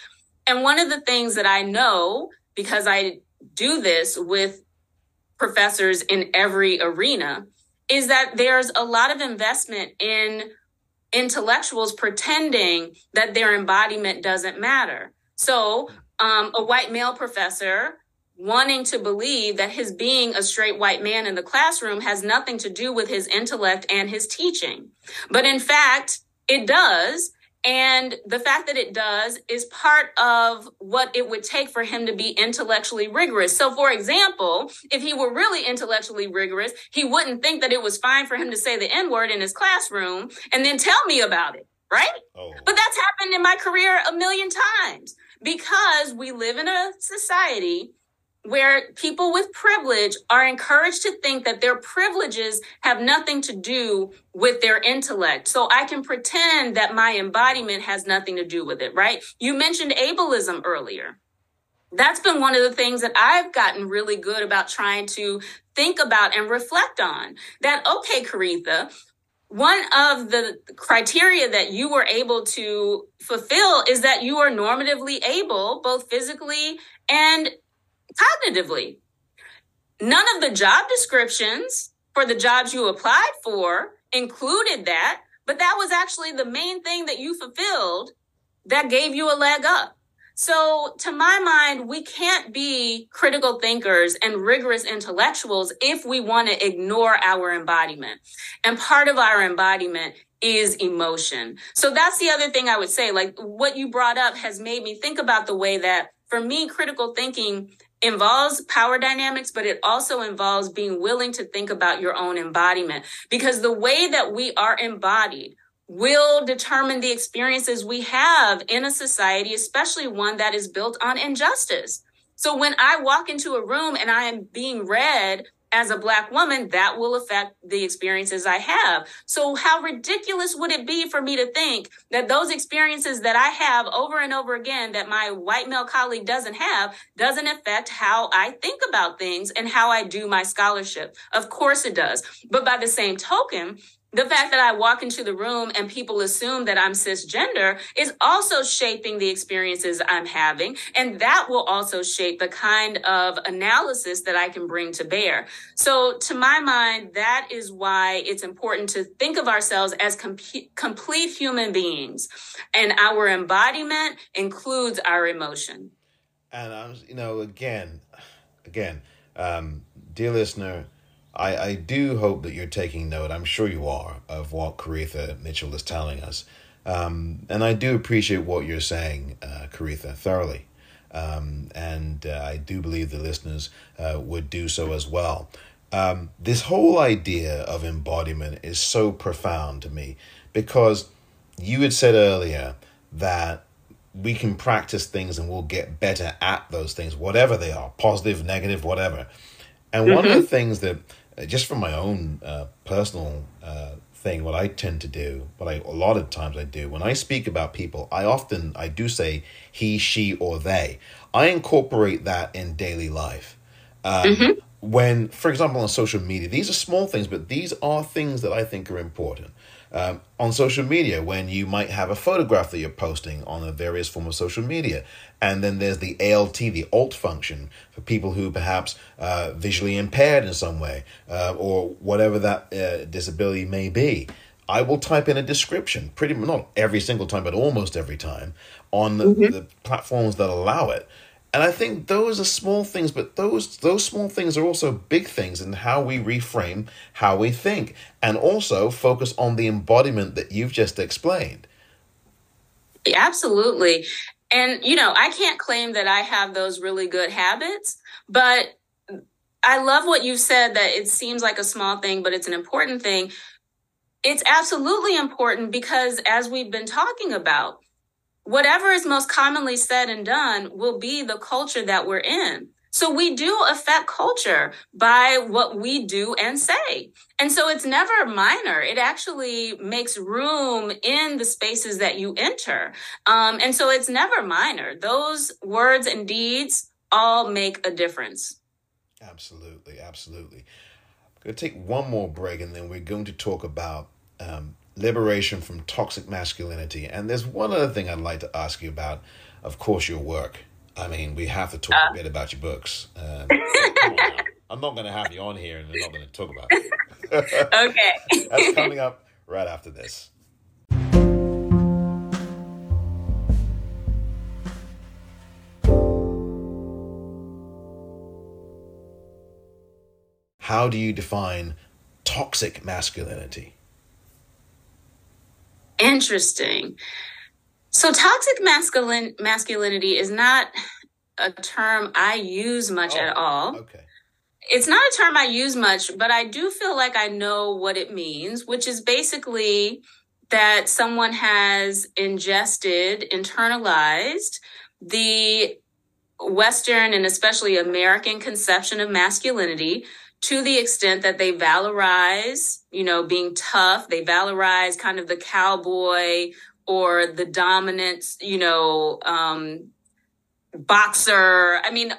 And one of the things that I know, because I do this with professors in every arena, is that there's a lot of investment in intellectuals pretending that their embodiment doesn't matter. So a white male professor wanting to believe that his being a straight white man in the classroom has nothing to do with his intellect and his teaching. But in fact, it does. And the fact that it does is part of what it would take for him to be intellectually rigorous. So, for example, if he were really intellectually rigorous, he wouldn't think that it was fine for him to say the N-word in his classroom and then tell me about it, right? Oh. But that's happened in my career a million times, because we live in a society where people with privilege are encouraged to think that their privileges have nothing to do with their intellect. So I can pretend that my embodiment has nothing to do with it, right? You mentioned ableism earlier. That's been one of the things that I've gotten really good about trying to think about and reflect on. That, okay, Koritha, one of the criteria that you were able to fulfill is that you are normatively able, both physically and cognitively. None of the job descriptions for the jobs you applied for included that, but that was actually the main thing that you fulfilled that gave you a leg up. So to my mind, we can't be critical thinkers and rigorous intellectuals if we want to ignore our embodiment. And part of our embodiment is emotion. So that's the other thing I would say. Like, what you brought up has made me think about the way that, for me, critical thinking involves power dynamics, but it also involves being willing to think about your own embodiment, because the way that we are embodied will determine the experiences we have in a society, especially one that is built on injustice. So when I walk into a room and I am being read as a Black woman, that will affect the experiences I have. So how ridiculous would it be for me to think that those experiences that I have over and over again that my white male colleague doesn't have doesn't affect how I think about things and how I do my scholarship? Of course it does. But by the same token, the fact that I walk into the room and people assume that I'm cisgender is also shaping the experiences I'm having. And that will also shape the kind of analysis that I can bring to bear. So to my mind, that is why it's important to think of ourselves as complete human beings. And our embodiment includes our emotion. And, dear listener, I do hope that you're taking note, I'm sure you are, of what Koritha Mitchell is telling us. And I do appreciate what you're saying, Koritha, thoroughly. And I do believe the listeners would do so as well. This whole idea of embodiment is so profound to me, because you had said earlier that we can practice things and we'll get better at those things, whatever they are, positive, negative, whatever. And one of the things that, just from my own personal thing, what I tend to do, a lot of times I do, when I speak about people, I do say he, she, or they. I incorporate that in daily life. When, for example, on social media, these are small things, but these are things that I think are important. On social media, when you might have a photograph that you're posting on a various form of social media, and then there's the ALT, the alt function, for people who perhaps visually impaired in some way, or whatever that disability may be. I will type in a description, pretty much not every single time, but almost every time, on the platforms that allow it. And I think those are small things, but those small things are also big things in how we reframe how we think, and also focus on the embodiment that you've just explained. Absolutely. And, I can't claim that I have those really good habits, but I love what you said, that it seems like a small thing, but it's an important thing. It's absolutely important, because as we've been talking about, whatever is most commonly said and done will be the culture that we're in. So we do affect culture by what we do and say. And so it's never minor. It actually makes room in the spaces that you enter. And so it's never minor. Those words and deeds all make a difference. Absolutely. Absolutely. I'm going to take one more break, and then we're going to talk about liberation from toxic masculinity. And there's one other thing I'd like to ask you about, of course, your work. I mean, we have to talk a bit about your books. I'm not going to have you on here and I'm not going to talk about it. Okay. That's coming up right after this. How do you define toxic masculinity? Interesting. So toxic masculinity is not a term I use much at all. Okay. It's not a term I use much, but I do feel like I know what it means, which is basically that someone has internalized the Western and especially American conception of masculinity, to the extent that they valorize, being tough, they valorize kind of the cowboy or the dominant, boxer. I mean,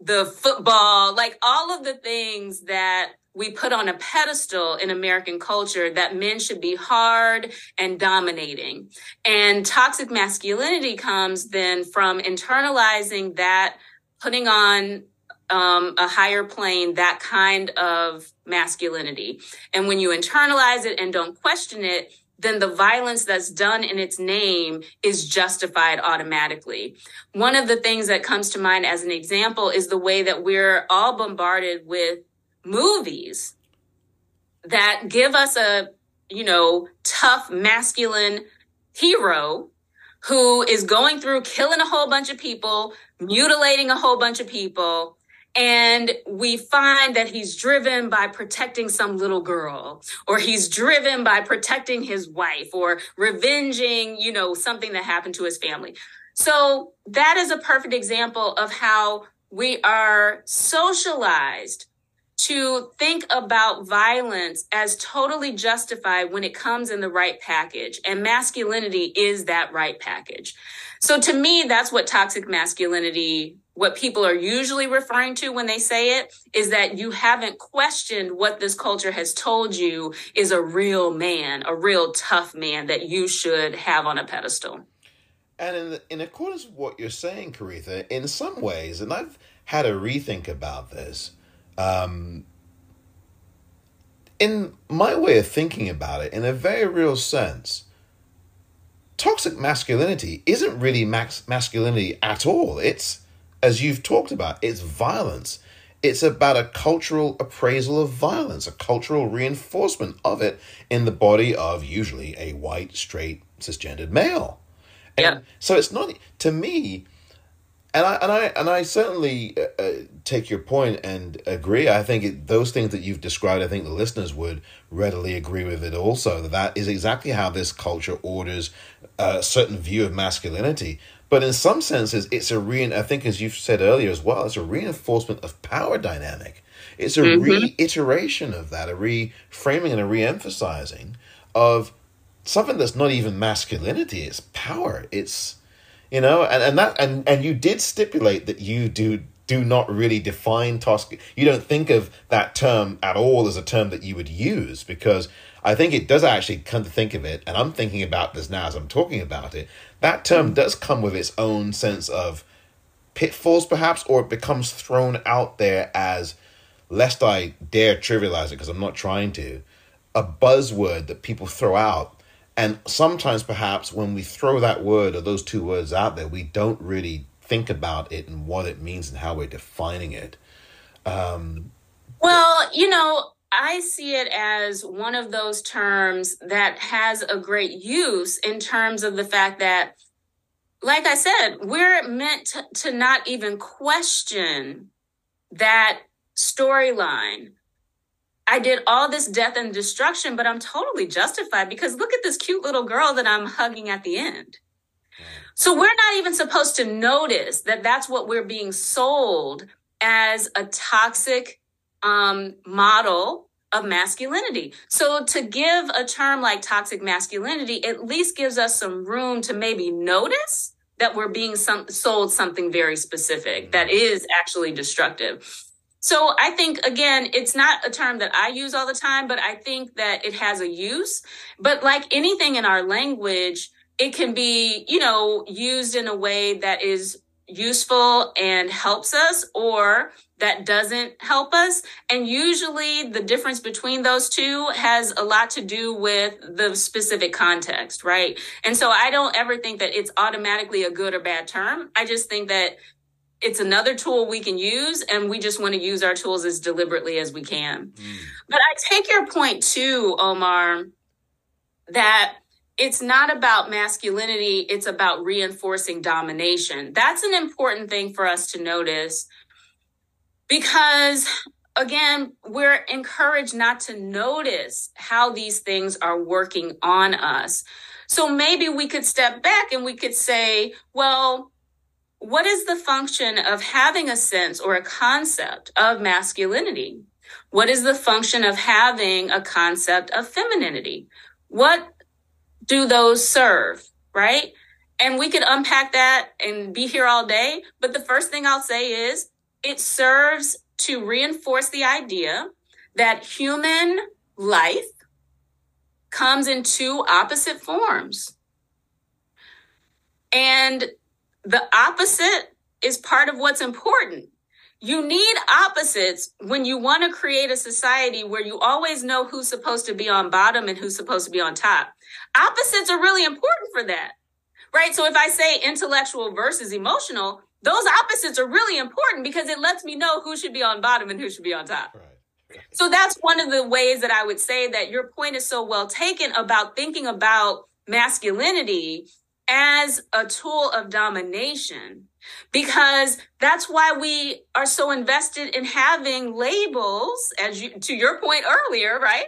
the football, all of the things that we put on a pedestal in American culture, that men should be hard and dominating. And toxic masculinity comes then from internalizing that, putting on a higher plane, that kind of masculinity. And when you internalize it and don't question it, then the violence that's done in its name is justified automatically. One of the things that comes to mind as an example is the way that we're all bombarded with movies that give us a, tough masculine hero who is going through killing a whole bunch of people, mutilating a whole bunch of people, And we find that he's driven by protecting some little girl, or he's driven by protecting his wife, or revenging, you know, something that happened to his family. So that is a perfect example of how we are socialized to think about violence as totally justified when it comes in the right package. And masculinity is that right package. So to me, that's what toxic masculinity, what people are usually referring to when they say it, is that you haven't questioned what this culture has told you is a real man, a real tough man that you should have on a pedestal. And in accordance with what you're saying, Koritha, in some ways, and I've had a rethink about this, in my way of thinking about it, in a very real sense, toxic masculinity isn't really masculinity at all. It's, as you've talked about, it's violence. It's about a cultural appraisal of violence, a cultural reinforcement of it in the body of usually a white, straight, cisgendered male. And yeah. So it's not, to me, And I certainly take your point and agree. I think those things that you've described, I think the listeners would readily agree with it also. That is exactly how this culture orders a certain view of masculinity. But in some senses, it's I think as you've said earlier as well, it's a reinforcement of power dynamic. It's a reiteration of that, a reframing and a reemphasizing of something that's not even masculinity. It's power. It's... You know, and you did stipulate that you do not really define toxic. You don't think of that term at all as a term that you would use, because I think it does actually come to think of it, and I'm thinking about this now as I'm talking about it, that term does come with its own sense of pitfalls perhaps, or it becomes thrown out there as, lest I dare trivialize it because I'm not trying to, a buzzword that people throw out. And sometimes perhaps when we throw that word or those two words out there, we don't really think about it and what it means and how we're defining it. Well, you know, I see it as one of those terms that has a great use in terms of the fact that, like I said, we're meant to not even question that storyline. I did all this death and destruction, but I'm totally justified because look at this cute little girl that I'm hugging at the end. So we're not even supposed to notice that that's what we're being sold as, a toxic model of masculinity. So to give a term like toxic masculinity at least gives us some room to maybe notice that we're being sold something very specific that is actually destructive. So I think, again, it's not a term that I use all the time, but I think that it has a use. But like anything in our language, it can be, you know, used in a way that is useful and helps us, or that doesn't help us. And usually the difference between those two has a lot to do with the specific context, right? And so I don't ever think that it's automatically a good or bad term. I just think that it's another tool we can use, and we just want to use our tools as deliberately as we can. But I take your point too, Omar, that it's not about masculinity. It's about reinforcing domination. That's an important thing for us to notice because, again, we're encouraged not to notice how these things are working on us. So maybe we could step back and we could say, well, what is the function of having a sense or a concept of masculinity? What is the function of having a concept of femininity? What do those serve, right? And we could unpack that and be here all day. But the first thing I'll say is it serves to reinforce the idea that human life comes in two opposite forms. And the opposite is part of what's important. You need opposites when you want to create a society where you always know who's supposed to be on bottom and who's supposed to be on top. Opposites are really important for that, right? So if I say intellectual versus emotional, those opposites are really important because it lets me know who should be on bottom and who should be on top. Right. So that's one of the ways that I would say that your point is so well taken about thinking about masculinity as a tool of domination because that's why we are so invested in having labels, as you, to your point earlier, right?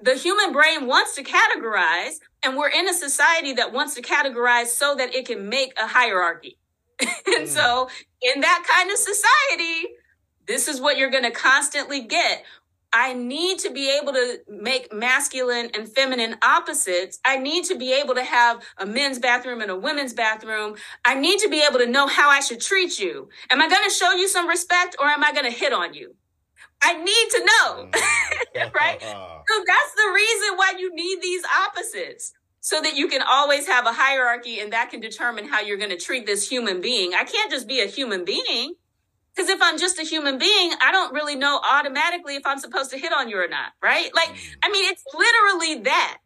The human brain wants to categorize, and we're in a society that wants to categorize so that it can make a hierarchy. And so in that kind of society, this is what you're going to constantly get. I need to be able to make masculine and feminine opposites. I need to be able to have a men's bathroom and a women's bathroom. I need to be able to know how I should treat you. Am I going to show you some respect, or am I going to hit on you? I need to know, right? So that's the reason why you need these opposites, so that you can always have a hierarchy, and that can determine how you're going to treat this human being. I can't just be a human being, because if I'm just a human being, I don't really know automatically if I'm supposed to hit on you or not, right? Like, I mean, it's literally that.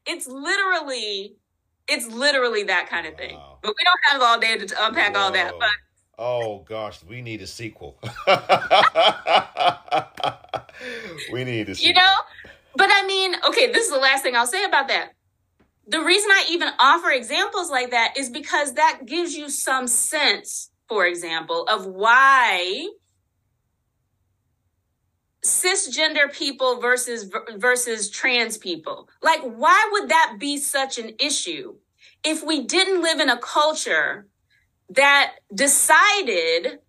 It's literally that kind of thing. But we don't have all day to unpack all that. But oh gosh, we need a sequel. We need a sequel. You know, but I mean, okay, this is the last thing I'll say about that. The reason I even offer examples like that is because that gives you some sense, for example, of why cisgender people versus trans people. Like, why would that be such an issue if we didn't live in a culture that decided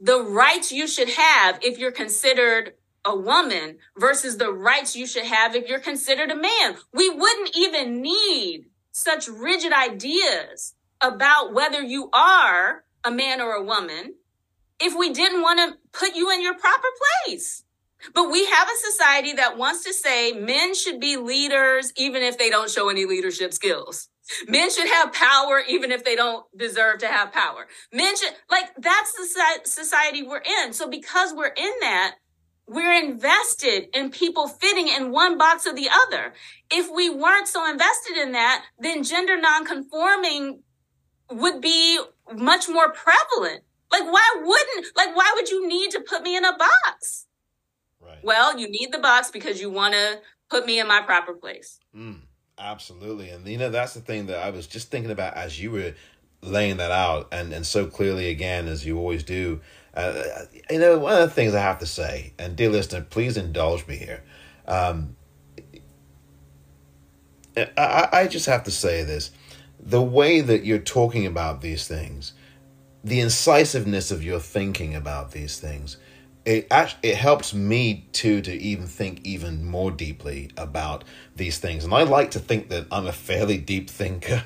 the rights you should have if you're considered a woman versus the rights you should have if you're considered a man? We wouldn't even need such rigid ideas about whether you are a man or a woman if we didn't want to put you in your proper place. But we have a society that wants to say men should be leaders even if they don't show any leadership skills. Men should have power even if they don't deserve to have power. Men should, like, that's the society we're in. So because we're in that, we're invested in people fitting in one box or the other. If we weren't so invested in that, then gender nonconforming would be much more prevalent. Like, why would you need to put me in a box? Right. Well, you need the box because you want to put me in my proper place. Absolutely. And, you know, that's the thing that I was just thinking about as you were laying that out and so clearly, again, as you always do. You know, one of the things I have to say, and dear listener, please indulge me here. I just have to say this. The way that you're talking about these things, the incisiveness of your thinking about these things, it helps me to even think even more deeply about these things. And I like to think that I'm a fairly deep thinker.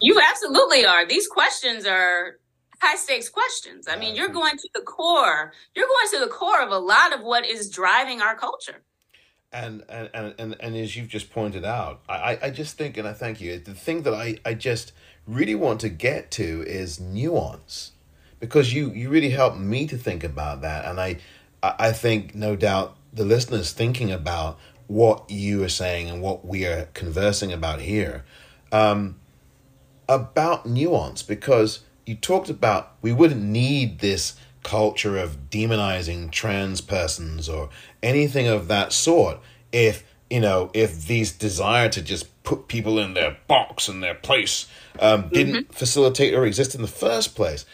You absolutely are. These questions are high stakes questions. I mean, you're going to the core. You're going to the core of a lot of what is driving our culture. And as you've just pointed out, I just think, and I thank you, the thing that I just really want to get to is nuance, because you really helped me to think about that. And I think, no doubt, the listeners thinking about what you are saying and what we are conversing about here, about nuance, because you talked about we wouldn't need this culture of demonizing trans persons or anything of that sort if these desire to just put people in their box and their place didn't facilitate or exist in the first place.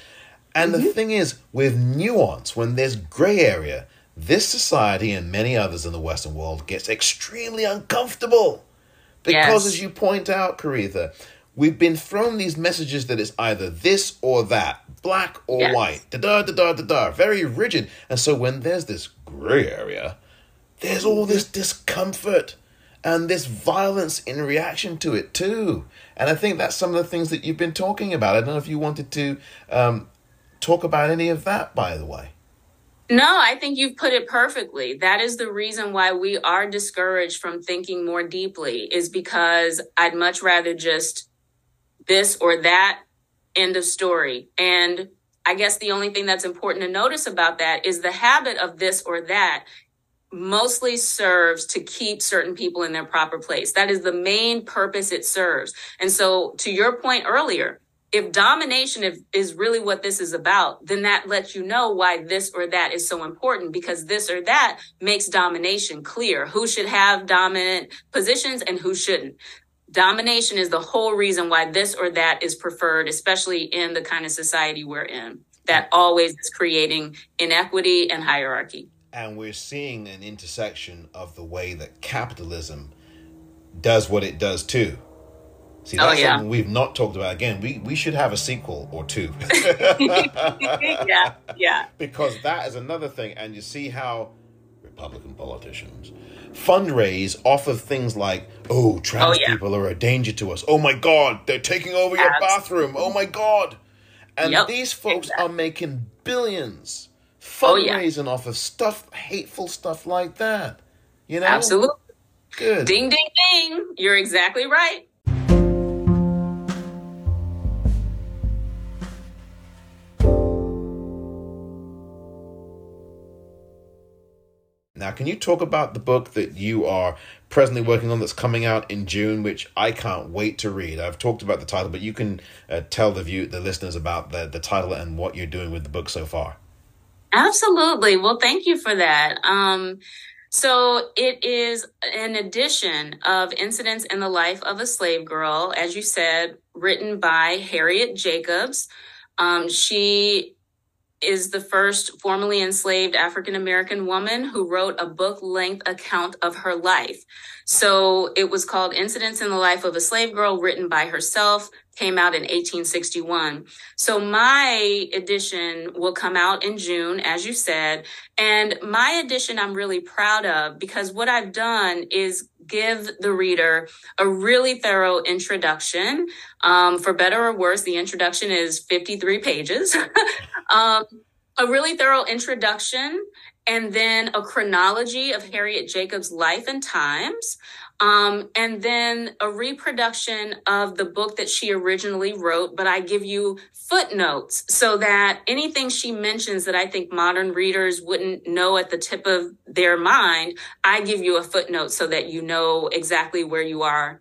And the thing is, with nuance, when there's gray area, this society and many others in the Western world gets extremely uncomfortable because, as you point out, Koritha, we've been thrown these messages that it's either this or that, black or white, da-da-da-da-da-da, very rigid. And so when there's this gray area, there's all this discomfort and this violence in reaction to it too. And I think that's some of the things that you've been talking about. I don't know if you wanted to talk about any of that, by the way. No, I think you've put it perfectly. That is the reason why we are discouraged from thinking more deeply, is because I'd much rather just this or that, end of story. And I guess the only thing that's important to notice about that is the habit of this or that mostly serves to keep certain people in their proper place. That is the main purpose it serves. And so, to your point earlier, if domination is really what this is about, then that lets you know why this or that is so important, because this or that makes domination clear. Who should have dominant positions and who shouldn't. Domination is the whole reason why this or that is preferred, especially in the kind of society we're in, that always is creating inequity and hierarchy. And we're seeing an intersection of the way that capitalism does what it does too. See, that's something we've not talked about. Again, we should have a sequel or two. Yeah. Because that is another thing. And you see how Republican politicians fundraise off of things like, oh, trans people are a danger to us. Oh, my God, they're taking over your bathroom. Oh, my God. And these folks are making billions fundraising off of stuff, hateful stuff like that. You know? Absolutely. Good. Ding, ding, ding. You're exactly right. Now, can you talk about the book that you are presently working on that's coming out in June, which I can't wait to read? I've talked about the title, but you can tell the listeners about the title and what you're doing with the book so far. Absolutely. Well, thank you for that. So it is an edition of Incidents in the Life of a Slave Girl, as you said, written by Harriet Jacobs. She is the first formerly enslaved African-American woman who wrote a book-length account of her life. So it was called Incidents in the Life of a Slave Girl, written by herself, came out in 1861. So my edition will come out in June, as you said. And my edition I'm really proud of, because what I've done is give the reader a really thorough introduction. For better or worse, the introduction is 53 pages. A really thorough introduction, and then a chronology of Harriet Jacobs' life and times, and then a reproduction of the book that she originally wrote. But I give you footnotes so that anything she mentions that I think modern readers wouldn't know at the tip of their mind, I give you a footnote so that you know exactly where you are.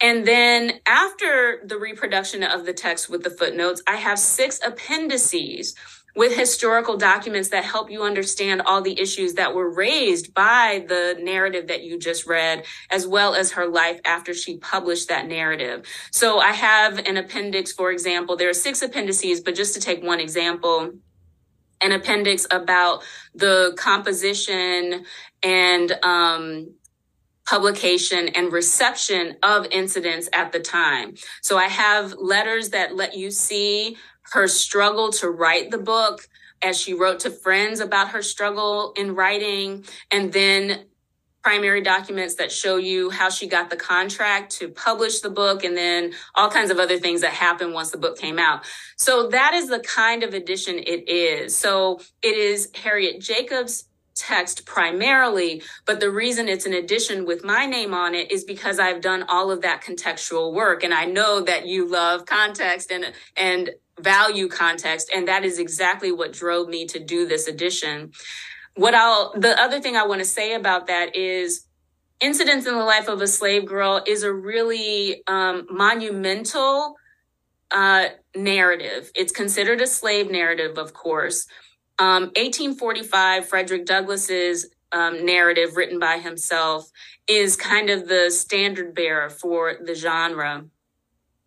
And then after the reproduction of the text with the footnotes, I have 6 appendices with historical documents that help you understand all the issues that were raised by the narrative that you just read, as well as her life after she published that narrative. So I have an appendix, for example, there are 6 appendices, but just to take one example, an appendix about the composition and publication and reception of Incidents at the time. So I have letters that let you see her struggle to write the book, as she wrote to friends about her struggle in writing, and then primary documents that show you how she got the contract to publish the book, and then all kinds of other things that happened once the book came out. So that is the kind of edition it is. So it is Harriet Jacobs' text primarily, but the reason it's an edition with my name on it is because I've done all of that contextual work, and I know that you love context and value context, and that is exactly what drove me to do this edition. The other thing I want to say about that is Incidents in the Life of a Slave Girl is a really monumental narrative. It's considered a slave narrative, of course. 1845, Frederick Douglass's narrative, written by himself, is kind of the standard bearer for the genre.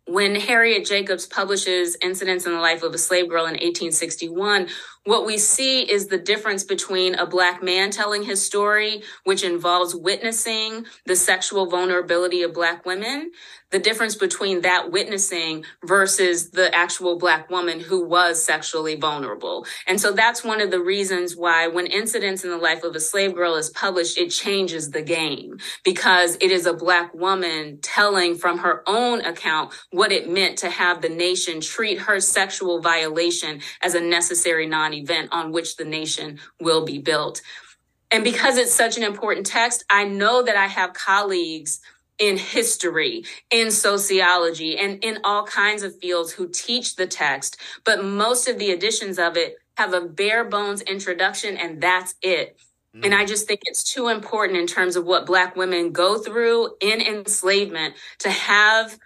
When Harriet Jacobs publishes Incidents in the Life of a Slave Girl in 1861, what we see is the difference between a Black man telling his story, which involves witnessing the sexual vulnerability of Black women, the difference between that witnessing versus the actual Black woman who was sexually vulnerable. And so that's one of the reasons why when Incidents in the Life of a Slave Girl is published, it changes the game, because it is a Black woman telling from her own account what it meant to have the nation treat her sexual violation as a necessary non-event on which the nation will be built. And because it's such an important text, I know that I have colleagues in history, in sociology, and in all kinds of fields who teach the text, but most of the editions of it have a bare bones introduction, and that's it. Mm. And I just think it's too important in terms of what Black women go through in enslavement to have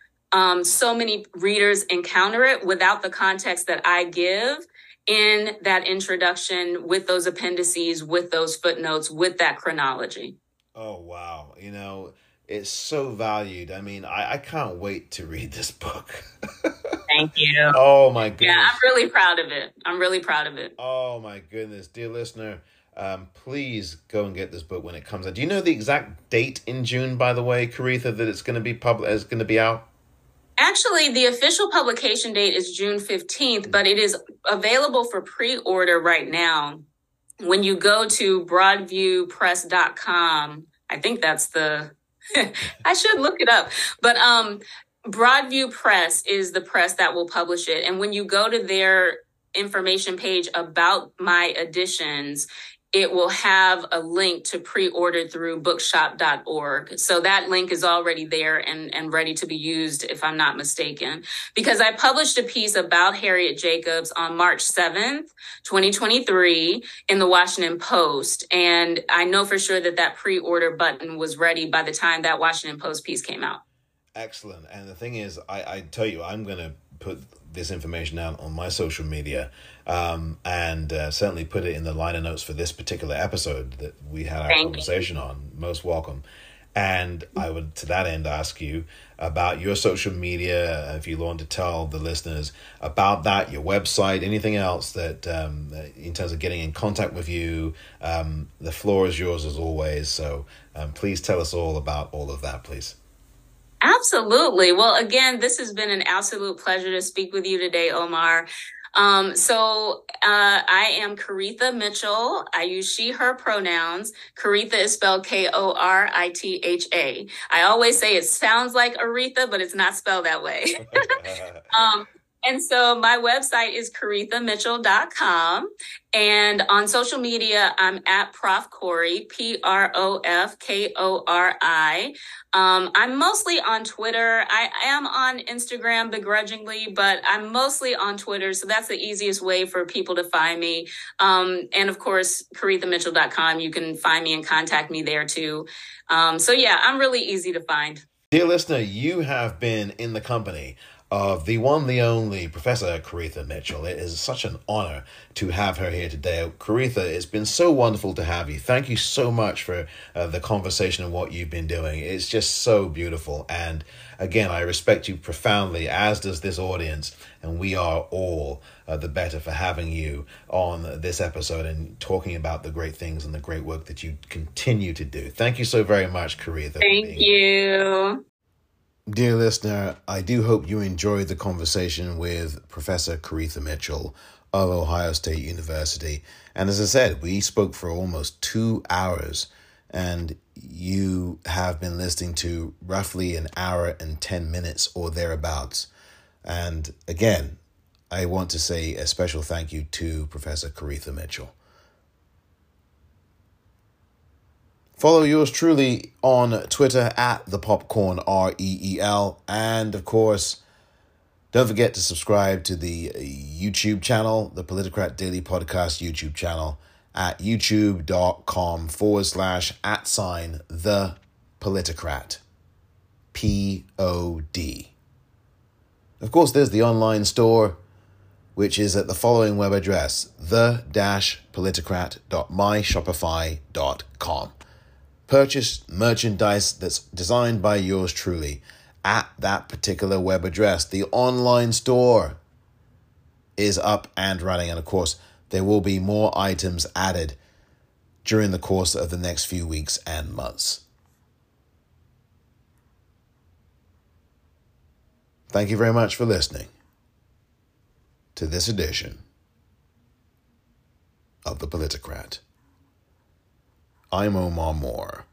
so many readers encounter it without the context that I give in that introduction, with those appendices, with those footnotes, with that chronology. Oh, wow. You know, It's so valued. I mean, I can't wait to read this book. Thank you. Oh, my goodness. Yeah, I'm really proud of it. I'm really proud of it. Oh, my goodness. Dear listener, please go and get this book when it comes out. Do you know the exact date in June, by the way, Koritha, that it's going to be it's going to be out? Actually, the official publication date is June 15th, but it is available for pre-order right now. When you go to broadviewpress.com, I think that's the... I should look it up. But Broadview Press is the press that will publish it. And when you go to their information page about my editions, it will have a link to pre-order through bookshop.org. So that link is already there and ready to be used, if I'm not mistaken, because I published a piece about Harriet Jacobs on March 7th, 2023 in the Washington Post. And I know for sure that that pre-order button was ready by the time that Washington Post piece came out. Excellent. And the thing is, I tell you, I'm going to put this information out on my social media and certainly put it in the liner notes for this particular episode that we had our conversation on. Most welcome. And I would, to that end, ask you about your social media, if you want to tell the listeners about that, your website, anything else that in terms of getting in contact with you. The floor is yours as always. So please tell us all about all of that, please. Absolutely. Well, again, this has been an absolute pleasure to speak with you today, Omar. I am Koritha Mitchell. I use she, her pronouns. Koritha is spelled Koritha. I always say it sounds like Aretha, but it's not spelled that way. And so my website is korithamitchell.com. And on social media, I'm at Prof. Kori, Profkori. I'm mostly on Twitter. I am on Instagram begrudgingly, but I'm mostly on Twitter. So that's the easiest way for people to find me. And of course, korithamitchell.com. You can find me and contact me there too. So yeah, I'm really easy to find. Dear listener, you have been in the company of the one, the only Professor Koritha Mitchell. It is such an honor to have her here today. Koritha, it's been so wonderful to have you. Thank you so much for the conversation and what you've been doing. It's just so beautiful. And again, I respect you profoundly, as does this audience. And we are all the better for having you on this episode and talking about the great things and the great work that you continue to do. Thank you so very much, Koritha. Thank you. Dear listener, I do hope you enjoyed the conversation with Professor Koritha Mitchell of Ohio State University. And as I said, we spoke for almost 2 hours, and you have been listening to roughly an hour and 10 minutes or thereabouts. And again, I want to say a special thank you to Professor Koritha Mitchell. Follow yours truly on Twitter at @thepopcornreel. And of course, don't forget to subscribe to the YouTube channel, the Politicrat Daily Podcast YouTube channel at youtube.com/@ the Politicrat. POD. Of course, there's the online store, which is at the following web address, the-politicrat.myshopify.com. Purchase merchandise that's designed by yours truly at that particular web address. The online store is up and running. And of course, there will be more items added during the course of the next few weeks and months. Thank you very much for listening to this edition of The Politicrat. I'm Omar Moore.